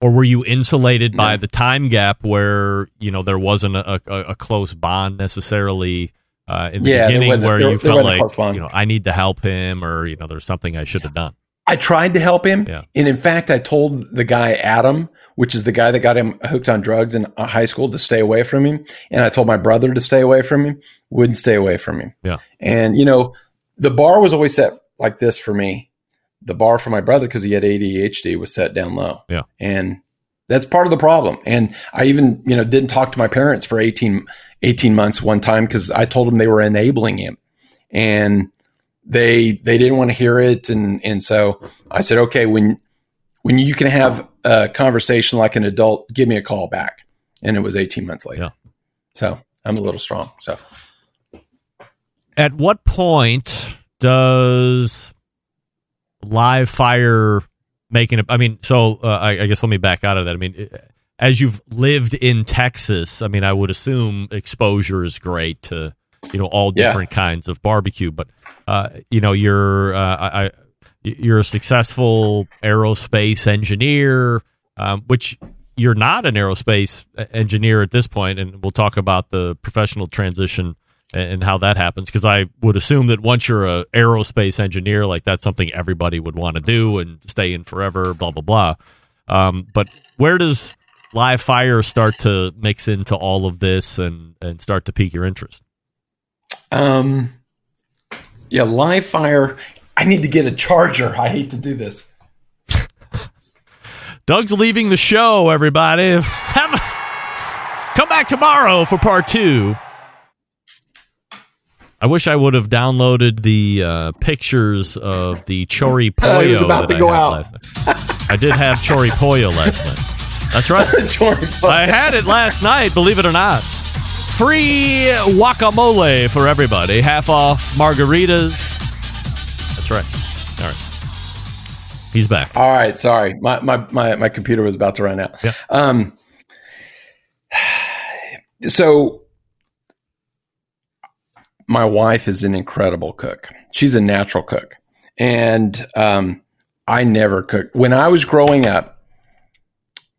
or were you insulated by no. the time gap where, you know, there wasn't a, a, a close bond necessarily uh, in the yeah, beginning where there, you there felt like, you know, I need to help him, or, you know, there's something I should have done. I tried to help him. Yeah. And in fact, I told the guy, Adam, which is the guy that got him hooked on drugs in high school, to stay away from him. And I told my brother to stay away from him, wouldn't stay away from him. Yeah. And, you know, the bar was always set like this for me. The bar for my brother, because he had A D H D, was set down low. Yeah. And that's part of the problem. And I even, you know, didn't talk to my parents for eighteen months one time, because I told them they were enabling him. And They they didn't want to hear it, and and so I said, okay, when when you can have a conversation like an adult, give me a call back. And it was eighteen months later. Yeah. So I'm a little strong. So, at what point does live fire making it? I mean, so uh, I, I guess let me back out of that. I mean, as you've lived in Texas, I mean, I would assume exposure is great to, you know, all different yeah. kinds of barbecue, but uh, you know, you're uh, I, you're a successful aerospace engineer, um, which you're not an aerospace engineer at this point, and we'll talk about the professional transition and how that happens, because I would assume that once you're an aerospace engineer, like that's something everybody would want to do and stay in forever, blah blah blah. Um, but where does live fire start to mix into all of this and and start to pique your interest? Um, yeah, live fire. I need to get a charger. I hate to do this. Doug's leaving the show, everybody. Have a, come back tomorrow for part two. I wish I would have downloaded the uh, pictures of the chori pollo. Oh, he was about to go out. Last night. I did have chori pollo last night. That's right. I had it last night, believe it or not. Free guacamole for everybody. Half off margaritas. That's right. All right. He's back. All right. Sorry. My my my, my computer was about to run out. Yeah. Um, so my wife is an incredible cook. She's a natural cook. And um, I never cooked. When I was growing up,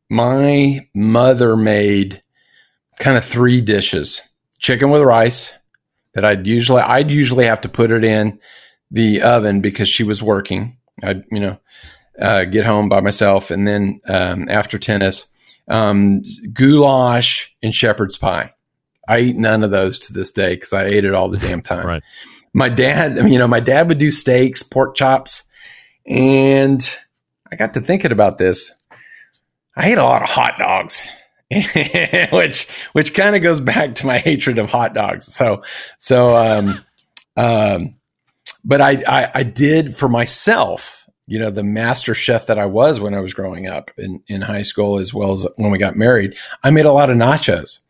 my mother made kind of three dishes: chicken with rice that I'd usually, I'd usually have to put it in the oven because she was working. I'd, you know, uh, get home by myself. And then, um, after tennis, um, goulash and shepherd's pie. I eat none of those to this day, cause I ate it all the damn time. Right. My dad, I mean, you know, my dad would do steaks, pork chops. And I got to thinking about this. I ate a lot of hot dogs. which which kind of goes back to my hatred of hot dogs. So so um, Um, but I, I, I did for myself, you know, the master chef that I was when I was growing up in, in high school, as well as when we got married, I made a lot of nachos,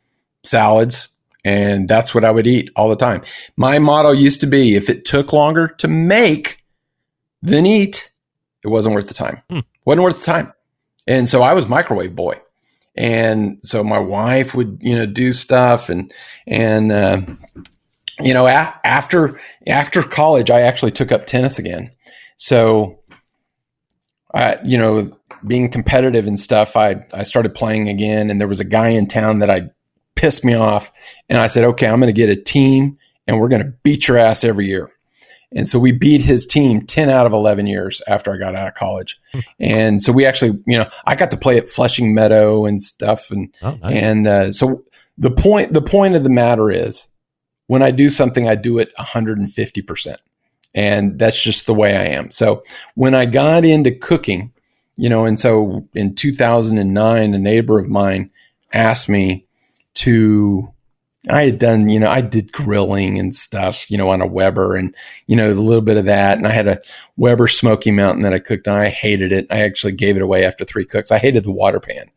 salads, and that's what I would eat all the time. My motto used to be, if it took longer to make than eat, it wasn't worth the time. Hmm. Wasn't worth the time. And so I was microwave boy. And so my wife would, you know, do stuff and, and, uh, you know, a- after, after college, I actually took up tennis again. So I, you know, being competitive and stuff, I, I started playing again, and there was a guy in town that I pissed me off, and I said, okay, I'm going to get a team and we're going to beat your ass every year. And so we beat his team ten out of eleven years after I got out of college. And so we actually, you know, I got to play at Flushing Meadow and stuff. And, oh, nice. and, uh, so the point, the point of the matter is, when I do something, I do it one hundred fifty percent. And that's just the way I am. So when I got into cooking, you know, and so in two thousand nine, a neighbor of mine asked me to, I had done, you know, I did grilling and stuff, you know, on a Weber and, you know, a little bit of that. And I had a Weber Smoky Mountain that I cooked on. I hated it. I actually gave it away after three cooks. I hated the water pan.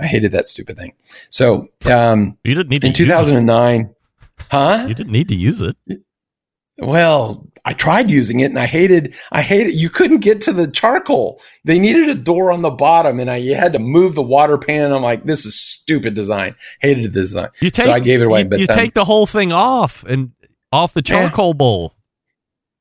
I hated that stupid thing. So, um, you didn't need to in two thousand nine, huh? You didn't need to use it. Well, I tried using it and I hated, I hated, you couldn't get to the charcoal. They needed a door on the bottom and I you had to move the water pan. I'm like, this is stupid design. Hated the design. You take, so I gave it away. You, but you um, take the whole thing off and off the charcoal yeah. bowl.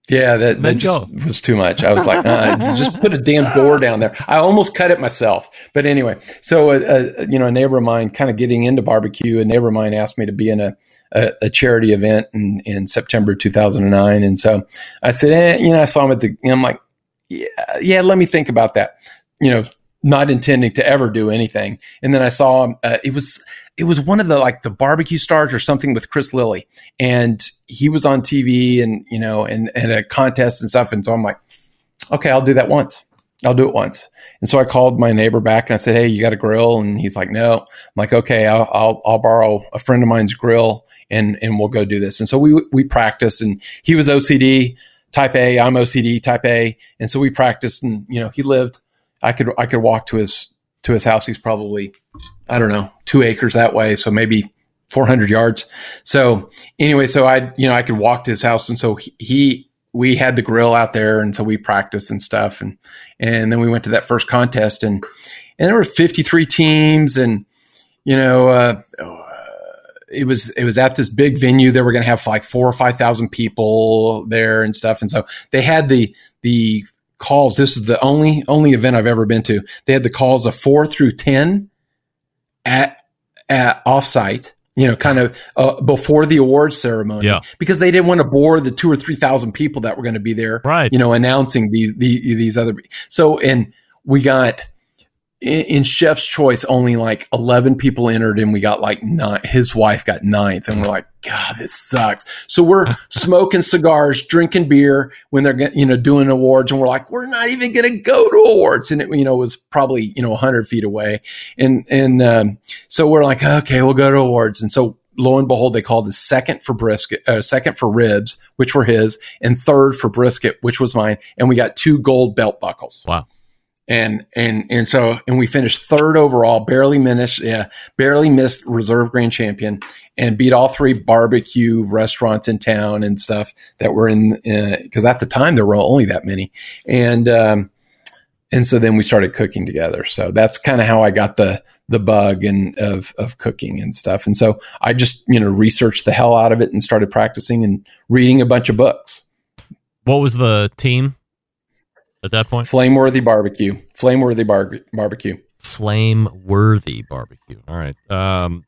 Yeah, that, that just go. was too much. I was like, uh, just put a damn door down there. I almost cut it myself. But anyway, so, a, a, you know, a neighbor of mine kind of getting into barbecue, a neighbor of mine asked me to be in a, a, a charity event in, in September two thousand nine. And so I said, eh, you know, I saw him at the, and I'm like, yeah, yeah, let me think about that. You know, not intending to ever do anything. And then I saw him, uh, it was, it was one of the, like the barbecue stars or something with Chris Lilly, and he was on T V and, you know, and, and a contest and stuff. And so I'm like, okay, I'll do that once. I'll do it once. And so I called my neighbor back and I said, hey, you got a grill? And he's like, no. I'm like, okay, I'll, I'll, I'll borrow a friend of mine's grill and, and we'll go do this. And so we, we practiced, and he was O C D type A, I'm O C D type A. And so we practiced, and, you know, he lived, I could I could walk to his to his house. He's probably, I don't know, two acres that way, so maybe four hundred yards. So anyway, so I you know I could walk to his house, and so he we had the grill out there, and so we practiced and stuff, and and then we went to that first contest, and and there were fifty-three teams, and you know uh, it was it was at this big venue. They were going to have like four or five thousand people there and stuff, and so they had the the. calls. This is the only only event I've ever been to. They had the calls of four through ten at at offsite, you know, kind of uh, before the awards ceremony, yeah. because they didn't want to bore the two or three thousand people that were going to be there, right? You know, announcing the, the these other. So, and we got in, in Chef's Choice only like eleven people entered, and we got like nine. His wife got ninth, and we're like, God, this sucks. So we're smoking cigars, drinking beer when they're, you know, doing awards. And we're like, we're not even going to go to awards. And it, you know, was probably, you know, one hundred feet away. And, and, um, so we're like, okay, we'll go to awards. And so lo and behold, they called the second for brisket, uh, second for ribs, which were his, and third for brisket, which was mine. And we got two gold belt buckles. Wow. And, and, and so, and we finished third overall, barely missed, yeah, barely missed reserve grand champion, and beat all three barbecue restaurants in town and stuff that were in, uh, cause at the time there were only that many. And, um, and so then we started cooking together. So that's kind of how I got the, the bug and of, of cooking and stuff. And so I just, you know, researched the hell out of it and started practicing and reading a bunch of books. What was the team? At that point, Flame Worthy Barbecue, Flame Worthy bar- Barbecue, Flame Worthy Barbecue. All right, um,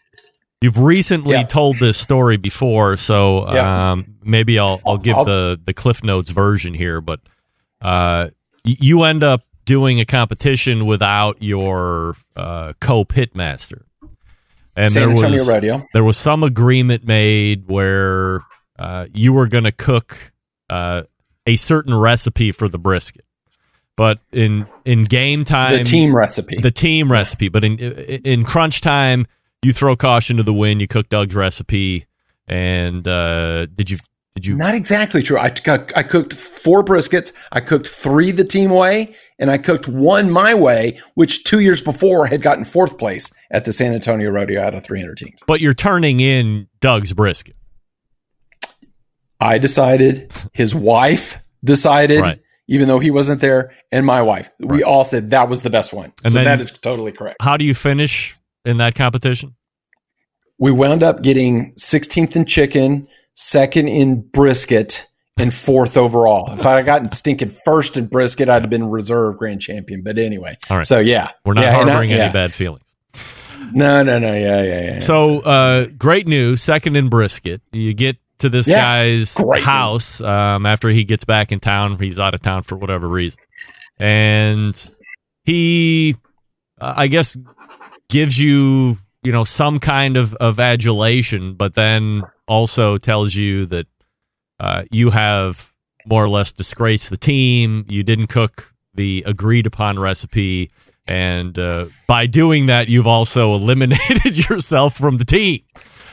you've recently yeah. told this story before, so yeah. um, maybe I'll I'll give I'll, the the Cliff Notes version here. But uh, you end up doing a competition without your uh, co-pitmaster, and San Antonio Rodeo. There was some agreement made where uh, you were going to cook uh, a certain recipe for the brisket. But in, in game time, the team recipe, the team recipe. But in in crunch time, you throw caution to the wind. You cook Doug's recipe, and uh, did you Did you? Not exactly true. I, I cooked four briskets. I cooked three the team way, and I cooked one my way, which two years before had gotten fourth place at the San Antonio Rodeo out of three hundred teams. But you're turning in Doug's brisket. I decided. His wife decided, right. Even though he wasn't there, and my wife. Right. We all said that was the best one. And so that is totally correct. How do you finish in that competition? We wound up getting sixteenth in chicken, second in brisket, and fourth overall. If I had gotten stinking first in brisket, I'd have been reserve grand champion. But anyway, all right. So yeah, we're not yeah, harboring I, any yeah. bad feelings. No, no, no, yeah, yeah, yeah. So uh, great news, second in brisket. You get to this yeah, guy's great. house um, after he gets back in town. He's out of town for whatever reason, and he, uh, I guess, gives you. you know, some kind of, of adulation, but then also tells you that uh, you have more or less disgraced the team. You didn't cook the agreed upon recipe. And uh, by doing that, you've also eliminated yourself from the team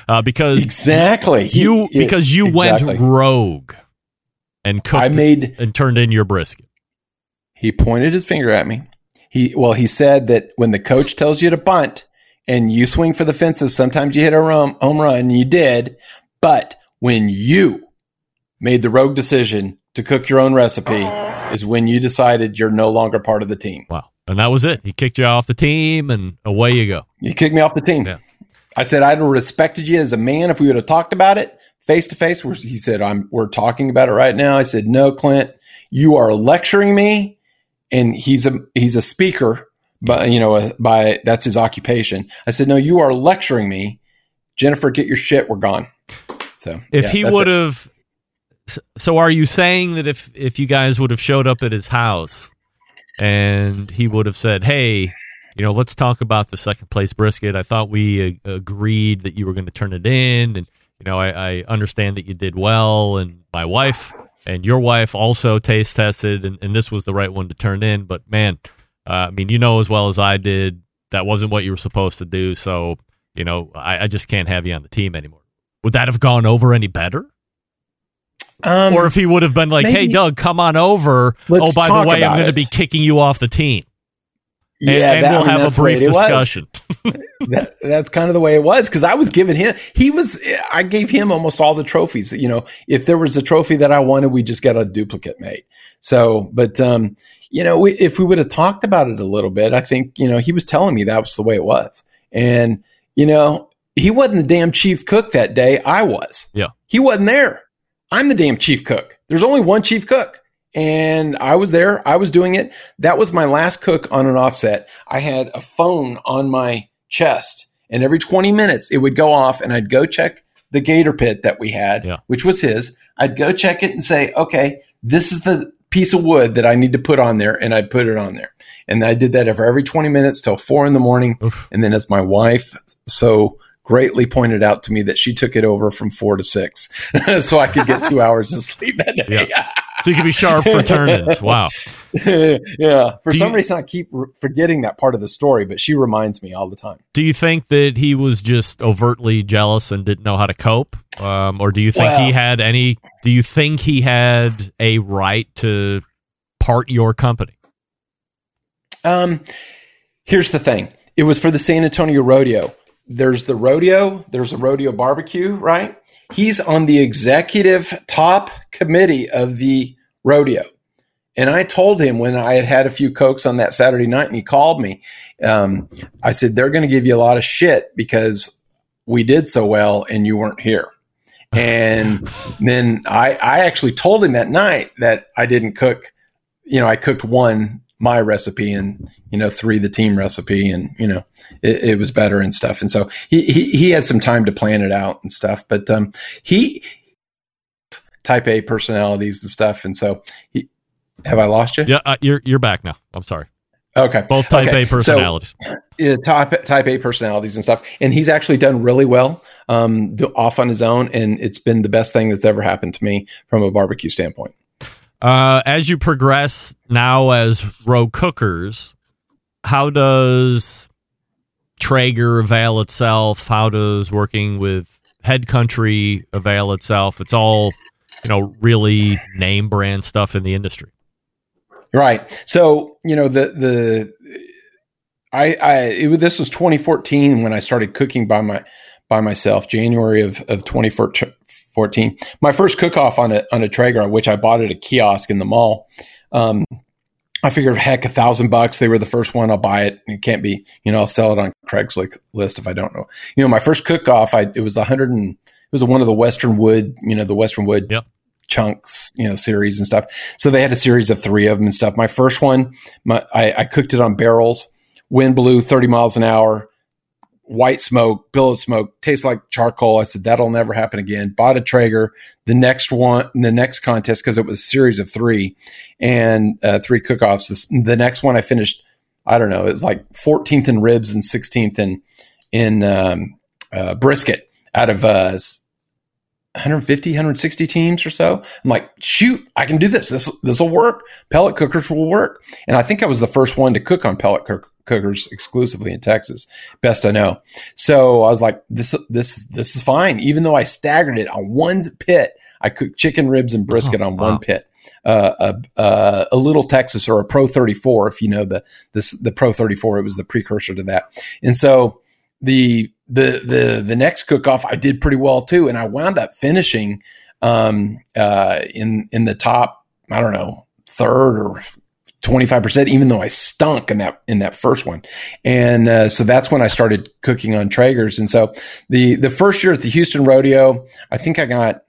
uh, because exactly you, he, because you exactly. went rogue and cooked I made, and turned in your brisket. He pointed his finger at me. He, well, he said that when the coach tells you to bunt, and you swing for the fences. Sometimes you hit a rum, home run, and you did. But when you made the rogue decision to cook your own recipe is when you decided you're no longer part of the team. Wow. And that was it. He kicked you off the team, and away you go. You kicked me off the team. Yeah. I said, I'd have respected you as a man if we would have talked about it face-to-face. He said, I'm, we're talking about it right now. I said, no, Clint, you are lecturing me, and he's a he's a speaker. But you know, by that's his occupation. I said, no, you are lecturing me, Jennifer. Get your shit. We're gone. So if yeah, he would have, so are you saying that if if you guys would have showed up at his house and he would have said, hey, you know, let's talk about the second place brisket. I thought we uh, agreed that you were going to turn it in, and you know, I, I understand that you did well, and my wife and your wife also taste tested, and, and this was the right one to turn in. But man. Uh, I mean, you know as well as I did, that wasn't what you were supposed to do. So, you know, I, I just can't have you on the team anymore. Would that have gone over any better? Um, or if he would have been like, hey, Doug, come on over. Oh, by the way, I'm going to be kicking you off the team. And, yeah, and we'll have a brief discussion. that, that's kind of the way it was, because I was giving him, he was, I gave him almost all the trophies. You know, if there was a trophy that I wanted, we just got a duplicate made. So, but, um, you know, we, if we would have talked about it a little bit, I think, you know, he was telling me that was the way it was. And, you know, he wasn't the damn chief cook that day. I was. Yeah. He wasn't there. I'm the damn chief cook. There's only one chief cook. And I was there. I was doing it. That was my last cook on an offset. I had a phone on my chest, and every twenty minutes it would go off, and I'd go check the gator pit that we had, yeah. which was his. I'd go check it and say, okay, this is the piece of wood that I need to put on there, and I put it on there. And I did that for every twenty minutes till four in the morning. Oof. And then as my wife so greatly pointed out to me, that she took it over from four to six so I could get two hours of sleep that day. Yeah. So you could be sharp for turn-ins. Wow. yeah. For do some you, reason, I keep forgetting that part of the story, but she reminds me all the time. Do you think that he was just overtly jealous and didn't know how to cope? Um, or do you think well, he had any, do you think he had a right to part your company? Um, here's the thing. It was for the San Antonio Rodeo. There's the rodeo. There's a rodeo barbecue, right? He's on the executive top committee of the rodeo. And I told him when I had had a few cokes on that Saturday night and he called me, um, I said, they're going to give you a lot of shit because we did so well and you weren't here. And then I, I actually told him that night that I didn't cook, you know, I cooked one, my recipe, and, you know, three, the team recipe, and, you know, it, it was better and stuff. And so he, he, he had some time to plan it out and stuff, but, um, he type A personalities and stuff. And so he, have I lost you? Yeah. Uh, you're, you're back now. I'm sorry. Okay. Both type okay. A personalities. So, yeah, type, type A personalities and stuff. And he's actually done really well um, off on his own. And it's been the best thing that's ever happened to me from a barbecue standpoint. Uh, as you progress now as Rogue Cookers, how does Traeger avail itself? How does working with Head Country avail itself? It's all you know, really name brand stuff in the industry. Right. So, you know, the, the, I, I, it, this was twenty fourteen when I started cooking by my, by myself, January of, of twenty fourteen, my first cook off on a, on a Traeger, which I bought at a kiosk in the mall. Um, I figured, heck, a thousand bucks. They were the first one. I'll buy it. It can't be, you know, I'll sell it on Craigslist if I don't know. You know, my first cook off, I, it was a hundred and it was a, one of the Western Wood, you know, the Western Wood yep. chunks, you know, series and stuff. So they had a series of three of them and stuff. My first one, my, I, I cooked it on barrels, wind blew thirty miles an hour, white smoke, billow smoke, tastes like charcoal. I said, that'll never happen again. Bought a Traeger. The next one, the next contest, because it was a series of three and uh, three cook-offs. This, the next one I finished, I don't know, it was like fourteenth in ribs and sixteenth in in um, uh, brisket out of uh, one fifty, one sixty teams or so. I'm like, shoot, I can do this. This this will work. Pellet cookers will work. And I think I was the first one to cook on pellet cookers. cookers exclusively in Texas, best I know. So I was like, this, this, this is fine. Even though I staggered it on one pit, I cooked chicken ribs and brisket oh, on wow. one pit, uh, a, a, a little Texas or a Pro thirty-four. If you know the, this, the Pro thirty-four, it was the precursor to that. And so the, the, the, the next cook off I did pretty well too. And I wound up finishing, um, uh, in, in the top, I don't know, third or twenty-five percent, even though I stunk in that, in that first one. And, uh, so that's when I started cooking on Traegers. And so the, the first year at the Houston Rodeo, I think I got,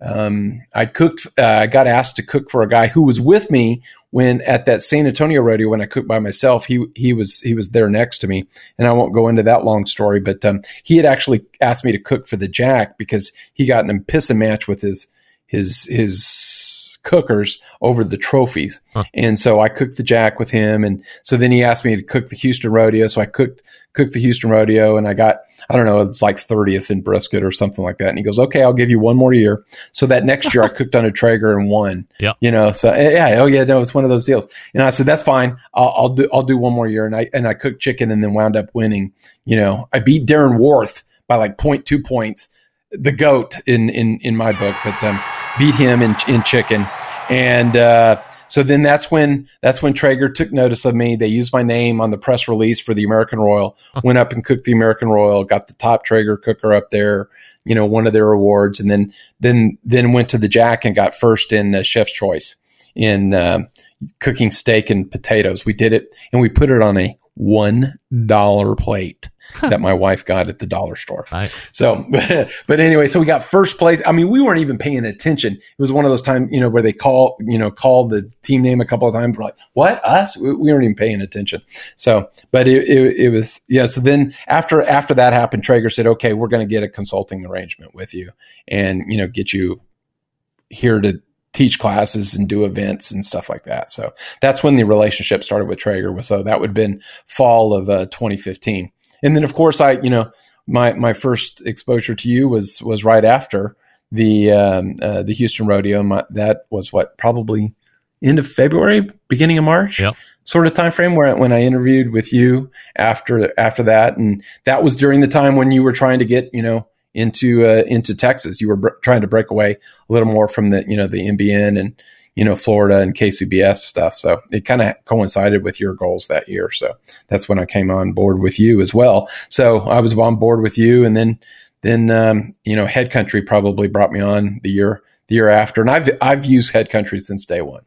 um, I cooked, uh, I got asked to cook for a guy who was with me when at that San Antonio Rodeo, when I cooked by myself, he, he was, he was there next to me, and I won't go into that long story, but, um, he had actually asked me to cook for the Jack because he got in a pissing match with his, his, his, cookers over the trophies. Huh. And so I cooked the Jack with him. And so then he asked me to cook the Houston Rodeo. So I cooked, cooked the Houston Rodeo, and I got, I don't know, it's like thirtieth in brisket or something like that. And he goes, okay, I'll give you one more year. So that next year I cooked on a Traeger and won, yeah. you know, so yeah. Oh yeah. No, it's one of those deals. And I said, that's fine. I'll, I'll do, I'll do one more year. And I, and I cooked chicken and then wound up winning. You know, I beat Darren Worth by like zero point two points, the GOAT in, in, in my book, but, um, beat him in, in chicken. And, uh, so then that's when, that's when Traeger took notice of me. They used my name on the press release for the American Royal, went up and cooked the American Royal, got the top Traeger cooker up there, you know, one of their awards. And then, then, then went to the Jack and got first in uh, Chef's Choice in, um, cooking steak and potatoes. We did it, and we put it on a one dollar plate that my wife got at the dollar store. Nice. So, but, but anyway, so we got first place. I mean, we weren't even paying attention. It was one of those times, you know, where they call, you know, call the team name a couple of times. We're like, what, us? We, we weren't even paying attention. So, but it, it, it was, yeah. So then after, after that happened, Traeger said, okay, we're going to get a consulting arrangement with you and, you know, get you here to teach classes and do events and stuff like that. So that's when the relationship started with Traeger. So that would have been fall of uh, twenty fifteen. And then, of course, I, you know, my, my first exposure to you was, was right after the, um, uh, the Houston Rodeo. My, that was what, probably end of February, beginning of March, yep. sort of time frame where, when I interviewed with you after, after that. And that was during the time when you were trying to get, you know, into, uh, into Texas. You were br- trying to break away a little more from the, you know, the N B N and, you know, Florida and K C B S stuff. So it kind of coincided with your goals that year. So that's when I came on board with you as well. So I was on board with you, and then, then, um, you know, Head Country probably brought me on the year, the year after. And I've, I've used Head Country since day one.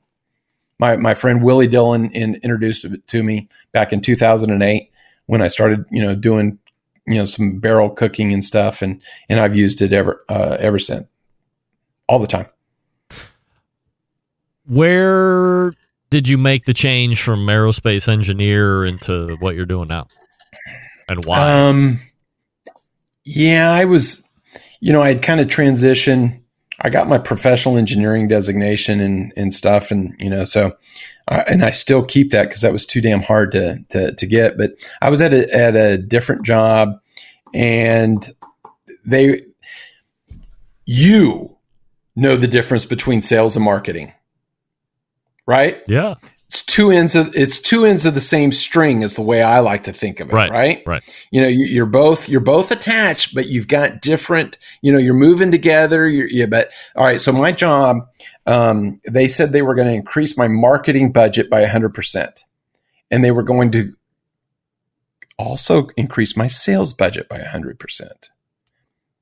My, my friend Willie Dillon in, introduced it to me back in two thousand eight when I started, you know, doing, you know, some barrel cooking and stuff. And, and I've used it ever, uh, ever since, all the time. Where did you make the change from aerospace engineer into what you're doing now, and why? Um, yeah, I was, you know, I had kind of transitioned. I got my professional engineering designation and, and stuff. And, you know, so, uh, and I still keep that because that was too damn hard to, to, to get, but I was at a, at a different job, and they, you know, the difference between sales and marketing. Right? Yeah. it's two ends of it's two ends of the same string is the way I like to think of it. Right. Right. right. You know, you, you're both you're both attached, but you've got different, you know, you're moving together. You're, yeah. But all right. So my job, um, they said they were going to increase my marketing budget by a hundred percent. And they were going to also increase my sales budget by a hundred percent.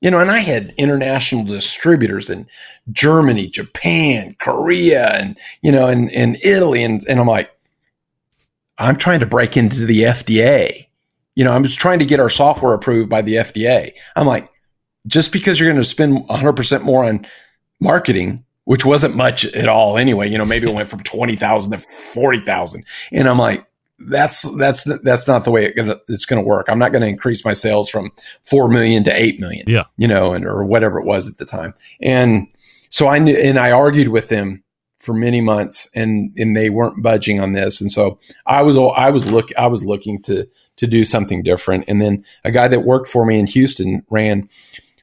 You know, and I had international distributors in Germany, Japan, Korea, and, you know, and, and Italy. And, and I'm like, I'm trying to break into the F D A. You know, I'm just trying to get our software approved by the F D A. I'm like, just because you're going to spend one hundred percent more on marketing, which wasn't much at all anyway, you know, maybe it went from twenty thousand to forty thousand. And I'm like, That's that's that's not the way it gonna, it's going to work. I'm not going to increase my sales from four million to eight million, yeah, you know, and or whatever it was at the time. And so I knew, and I argued with them for many months, and and they weren't budging on this. And so I was I was look I was looking to to do something different. And then a guy that worked for me in Houston ran.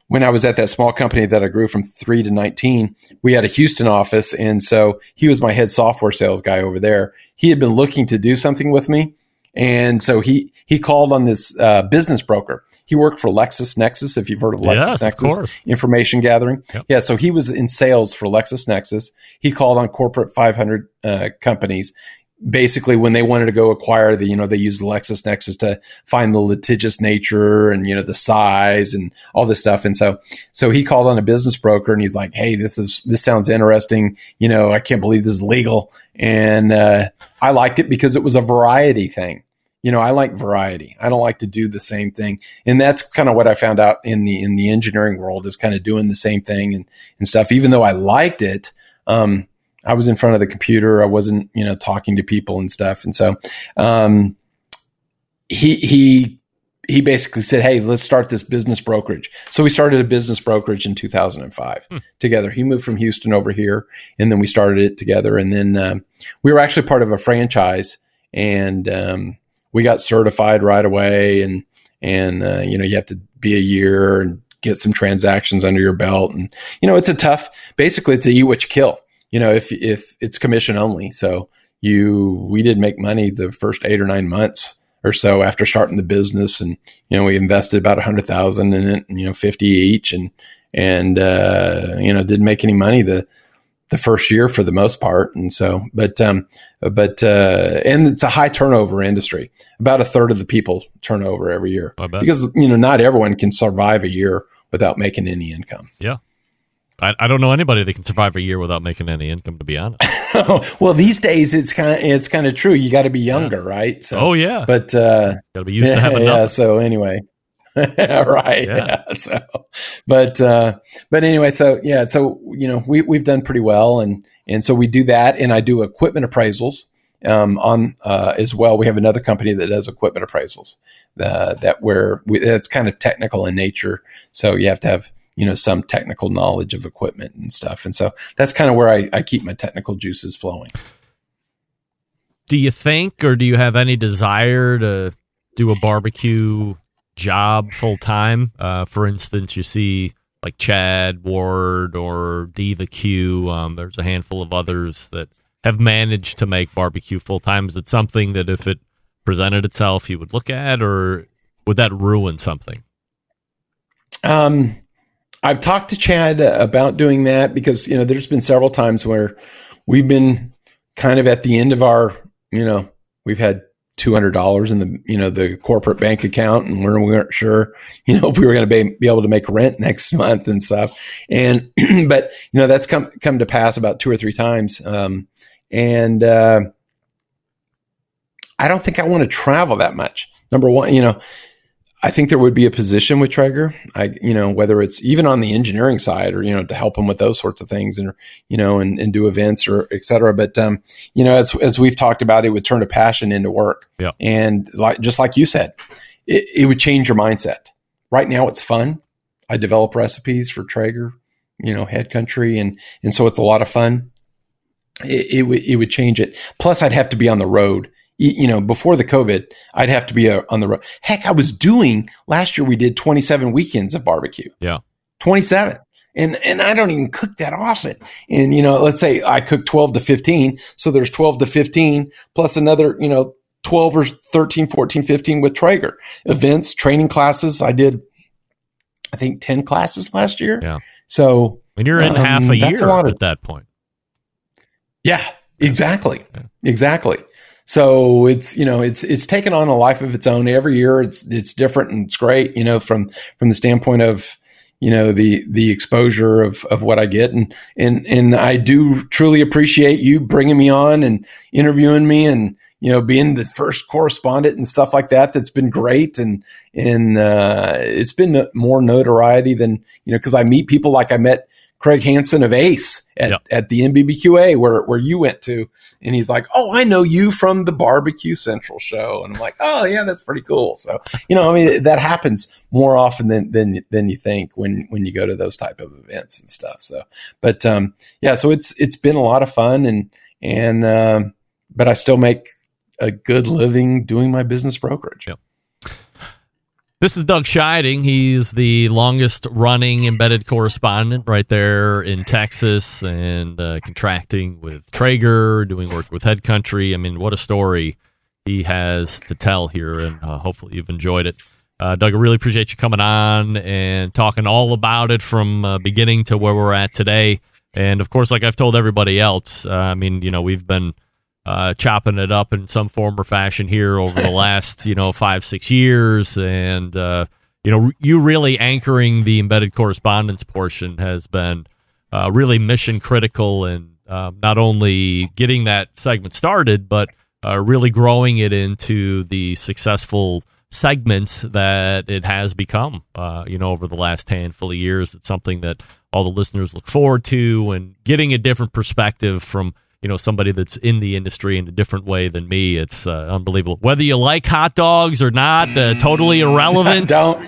When I was at that small company that I grew from three to nineteen, we had a Houston office. And so he was my head software sales guy over there. He had been looking to do something with me. And so he, he called on this uh, business broker. He worked for LexisNexis, if you've heard of LexisNexis, yes, of course. Information gathering. Yep. Yeah. So he was in sales for LexisNexis. He called on corporate five hundred uh, companies. Basically, when they wanted to go acquire the, you know, they used LexisNexis to find the litigious nature and, you know, the size and all this stuff. And so, so he called on a business broker and he's like, "Hey, this is, this sounds interesting. You know, I can't believe this is legal." And, uh, I liked it because it was a variety thing. You know, I like variety. I don't like to do the same thing. And that's kind of what I found out in the, in the engineering world is kind of doing the same thing and, and stuff, even though I liked it. Um, I was in front of the computer. I wasn't, you know, talking to people and stuff. And so, um, he, he, he basically said, "Hey, let's start this business brokerage." So we started a business brokerage in two thousand five hmm. together. He moved from Houston over here and then we started it together. And then, um, we were actually part of a franchise and, um, we got certified right away. And, and, uh, you know, you have to be a year and get some transactions under your belt. And, you know, it's a tough, basically it's a eat what you kill. You know, if if it's commission only, so you we didn't make money the first eight or nine months or so after starting the business, and you know we invested about a hundred thousand in it, and, you know, fifty each, and and uh, you know didn't make any money the the first year for the most part, and so but um but uh, and it's a high turnover industry. About a third of the people turn over every year because you know not everyone can survive a year without making any income. Yeah. I, I don't know anybody that can survive a year without making any income, to be honest. Well, these days it's kind of it's kind of true. You got to be younger, yeah. right? So, oh yeah, but uh, got to be used yeah, to having nothing. Yeah. So anyway, right? Yeah. yeah. So, but uh, but anyway, so yeah, so you know we we've done pretty well, and and so we do that, and I do equipment appraisals um, on uh, as well. We have another company that does equipment appraisals uh, that where we, that's kind of technical in nature, so you have to have. You know, some technical knowledge of equipment and stuff. And so that's kind of where I, I keep my technical juices flowing. Do you think, or do you have any desire to do a barbecue job full time? Uh, for instance, you see like Chad Ward or D the Q. Um, there's a handful of others that have managed to make barbecue full time. Is it something that if it presented itself, you would look at, or would that ruin something? Um, I've talked to Chad about doing that because, you know, there's been several times where we've been kind of at the end of our, you know, we've had two hundred dollars in the, you know, the corporate bank account and we're, we weren't sure, you know, if we were going to be, be able to make rent next month and stuff. And, but, you know, that's come, come to pass about two or three times. Um, and, uh, I don't think I want to travel that much. Number one, you know, I think there would be a position with Traeger, I, you know, whether it's even on the engineering side or, you know, to help them with those sorts of things and, you know, and, and do events or et cetera. But, um, you know, as, as we've talked about, it would turn a passion into work. Yeah. And like, just like you said, it, it would change your mindset. Right now it's fun. I develop recipes for Traeger, you know, Head Country. And, and so it's a lot of fun. It, it would, it would change it. Plus I'd have to be on the road. You know, before the COVID, I'd have to be uh, on the road. Heck, I was doing last year. We did twenty-seven weekends of barbecue. Yeah, twenty-seven, And and I don't even cook that often. And, you know, let's say I cook twelve to fifteen. So there's twelve to fifteen plus another, you know, twelve or thirteen, fourteen, fifteen with Traeger. Events, training classes. I did, I think, ten classes last year. Yeah. So. And you're in um, half a year a lot of, at that point. Yeah, exactly. Yeah. Exactly. So it's, you know, it's, it's taken on a life of its own every year. It's, it's different and it's great, you know, from, from the standpoint of, you know, the, the exposure of, of what I get. And, and, and I do truly appreciate you bringing me on and interviewing me and, you know, being the first correspondent and stuff like that. That's been great. And, and, uh, it's been more notoriety than, you know, cause I meet people like I met Craig Hansen of Ace at, yep. at the M B B Q A where, where you went to. And he's like, oh, I know you from the Barbecue Central show. And I'm like, oh yeah, that's pretty cool. So, you know, I mean, that happens more often than, than, than you think when, when you go to those type of events and stuff. So, but, um, yeah, so it's, it's been a lot of fun and, and, um, but I still make a good living doing my business brokerage. Yep. This is Doug Scheiding. He's the longest-running embedded correspondent right there in Texas and uh, contracting with Traeger, doing work with Head Country. I mean, what a story he has to tell here, and uh, hopefully you've enjoyed it. Uh, Doug, I really appreciate you coming on and talking all about it from uh, beginning to where we're at today. And, of course, like I've told everybody else, uh, I mean, you know, we've been Uh, chopping it up in some form or fashion here over the last, you know, five, six years. And, uh, you know, you really anchoring the embedded correspondence portion has been uh, really mission critical and uh, not only getting that segment started, but uh, really growing it into the successful segments that it has become, uh, you know, over the last handful of years. It's something that all the listeners look forward to and getting a different perspective from, you know, somebody that's in the industry in a different way than me. It's uh, unbelievable. Whether you like hot dogs or not, uh, totally irrelevant. Don't.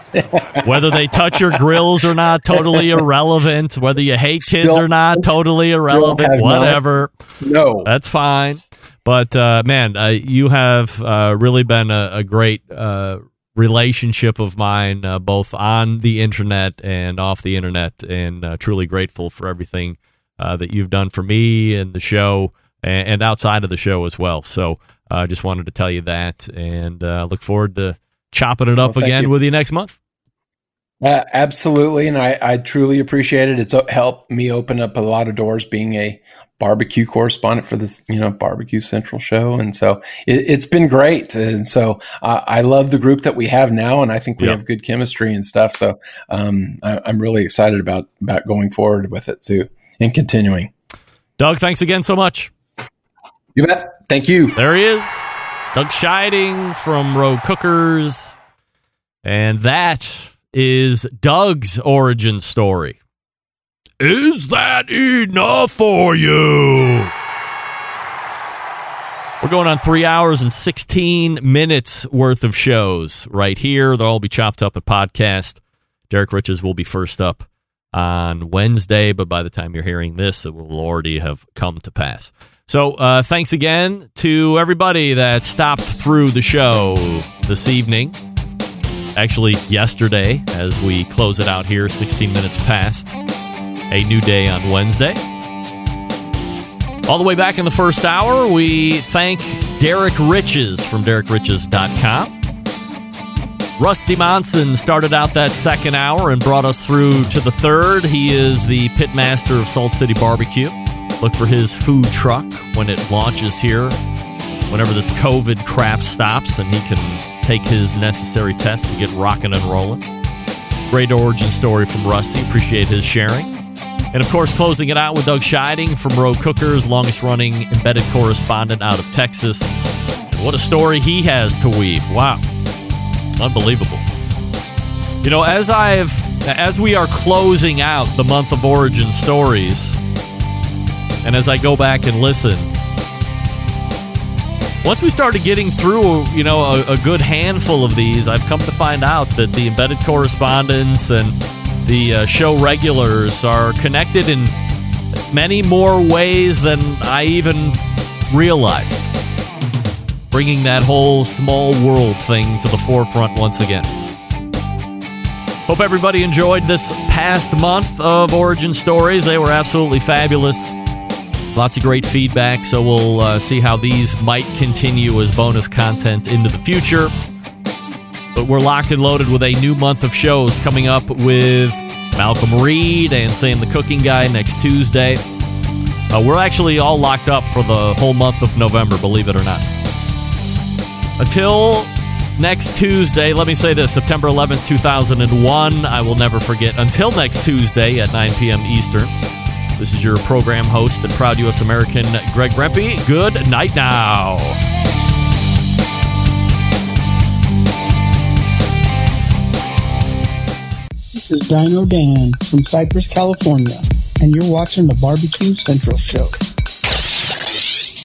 Whether they touch your grills or not, totally irrelevant. Whether you hate kids still, or not, totally irrelevant. Whatever. None. No. That's fine. But, uh, man, uh, you have uh, really been a, a great uh, relationship of mine, uh, both on the internet and off the internet, and uh, truly grateful for everything Uh, that you've done for me and the show and, and outside of the show as well. So I uh, just wanted to tell you that and uh, look forward to chopping it up well, again you. with you next month. Uh, absolutely. And I, I truly appreciate it. It's helped me open up a lot of doors being a barbecue correspondent for this, you know, Barbecue Central show. And so it, it's been great. And so uh, I love the group that we have now, and I think we yep. have good chemistry and stuff. So um, I, I'm really excited about, about going forward with it too. And continuing. Doug, thanks again so much. You bet. Thank you. There he is. Doug Scheiding from Rogue Cookers. And that is Doug's origin story. Is that enough for you? We're going on three hours and sixteen minutes worth of shows right here. They'll all be chopped up at podcast. Derek Riches will be first up on Wednesday, but by the time you're hearing this, it will already have come to pass. So uh, thanks again to everybody that stopped through the show this evening. Actually, yesterday, as we close it out here, sixteen minutes past. A new day on Wednesday. All the way back in the first hour, we thank Derek Riches from derek riches dot com. Rusty Monson started out that second hour and brought us through to the third. He is the pitmaster of Salt City Barbecue. Look for his food truck when it launches here, whenever this COVID crap stops, and he can take his necessary tests and get rocking and rolling. Great origin story from Rusty. Appreciate his sharing. And, of course, closing it out with Doug Scheiding from Rogue Cookers, longest-running embedded correspondent out of Texas. And what a story he has to weave. Wow. Unbelievable. You know, as I've as we are closing out the month of origin stories, and as I go back and listen, once we started getting through, you know, a, a good handful of these, I've come to find out that the embedded correspondents and the uh, show regulars are connected in many more ways than I even realized. Bringing that whole small world thing to the forefront once again. Hope everybody enjoyed this past month of Origin Stories. They were absolutely fabulous. Lots of great feedback, so we'll uh, see how these might continue as bonus content into the future. But we're locked and loaded with a new month of shows coming up with Malcolm Reed and Sam the Cooking Guy next Tuesday. Uh, we're actually all locked up for the whole month of November, believe it or not. Until next Tuesday, let me say this, September eleventh, two thousand one, I will never forget. Until next Tuesday at nine p.m. Eastern, this is your program host and proud U S American, Greg Rempe. Good night now. This is Dino Dan from Cypress, California, and you're watching the Barbecue Central Show.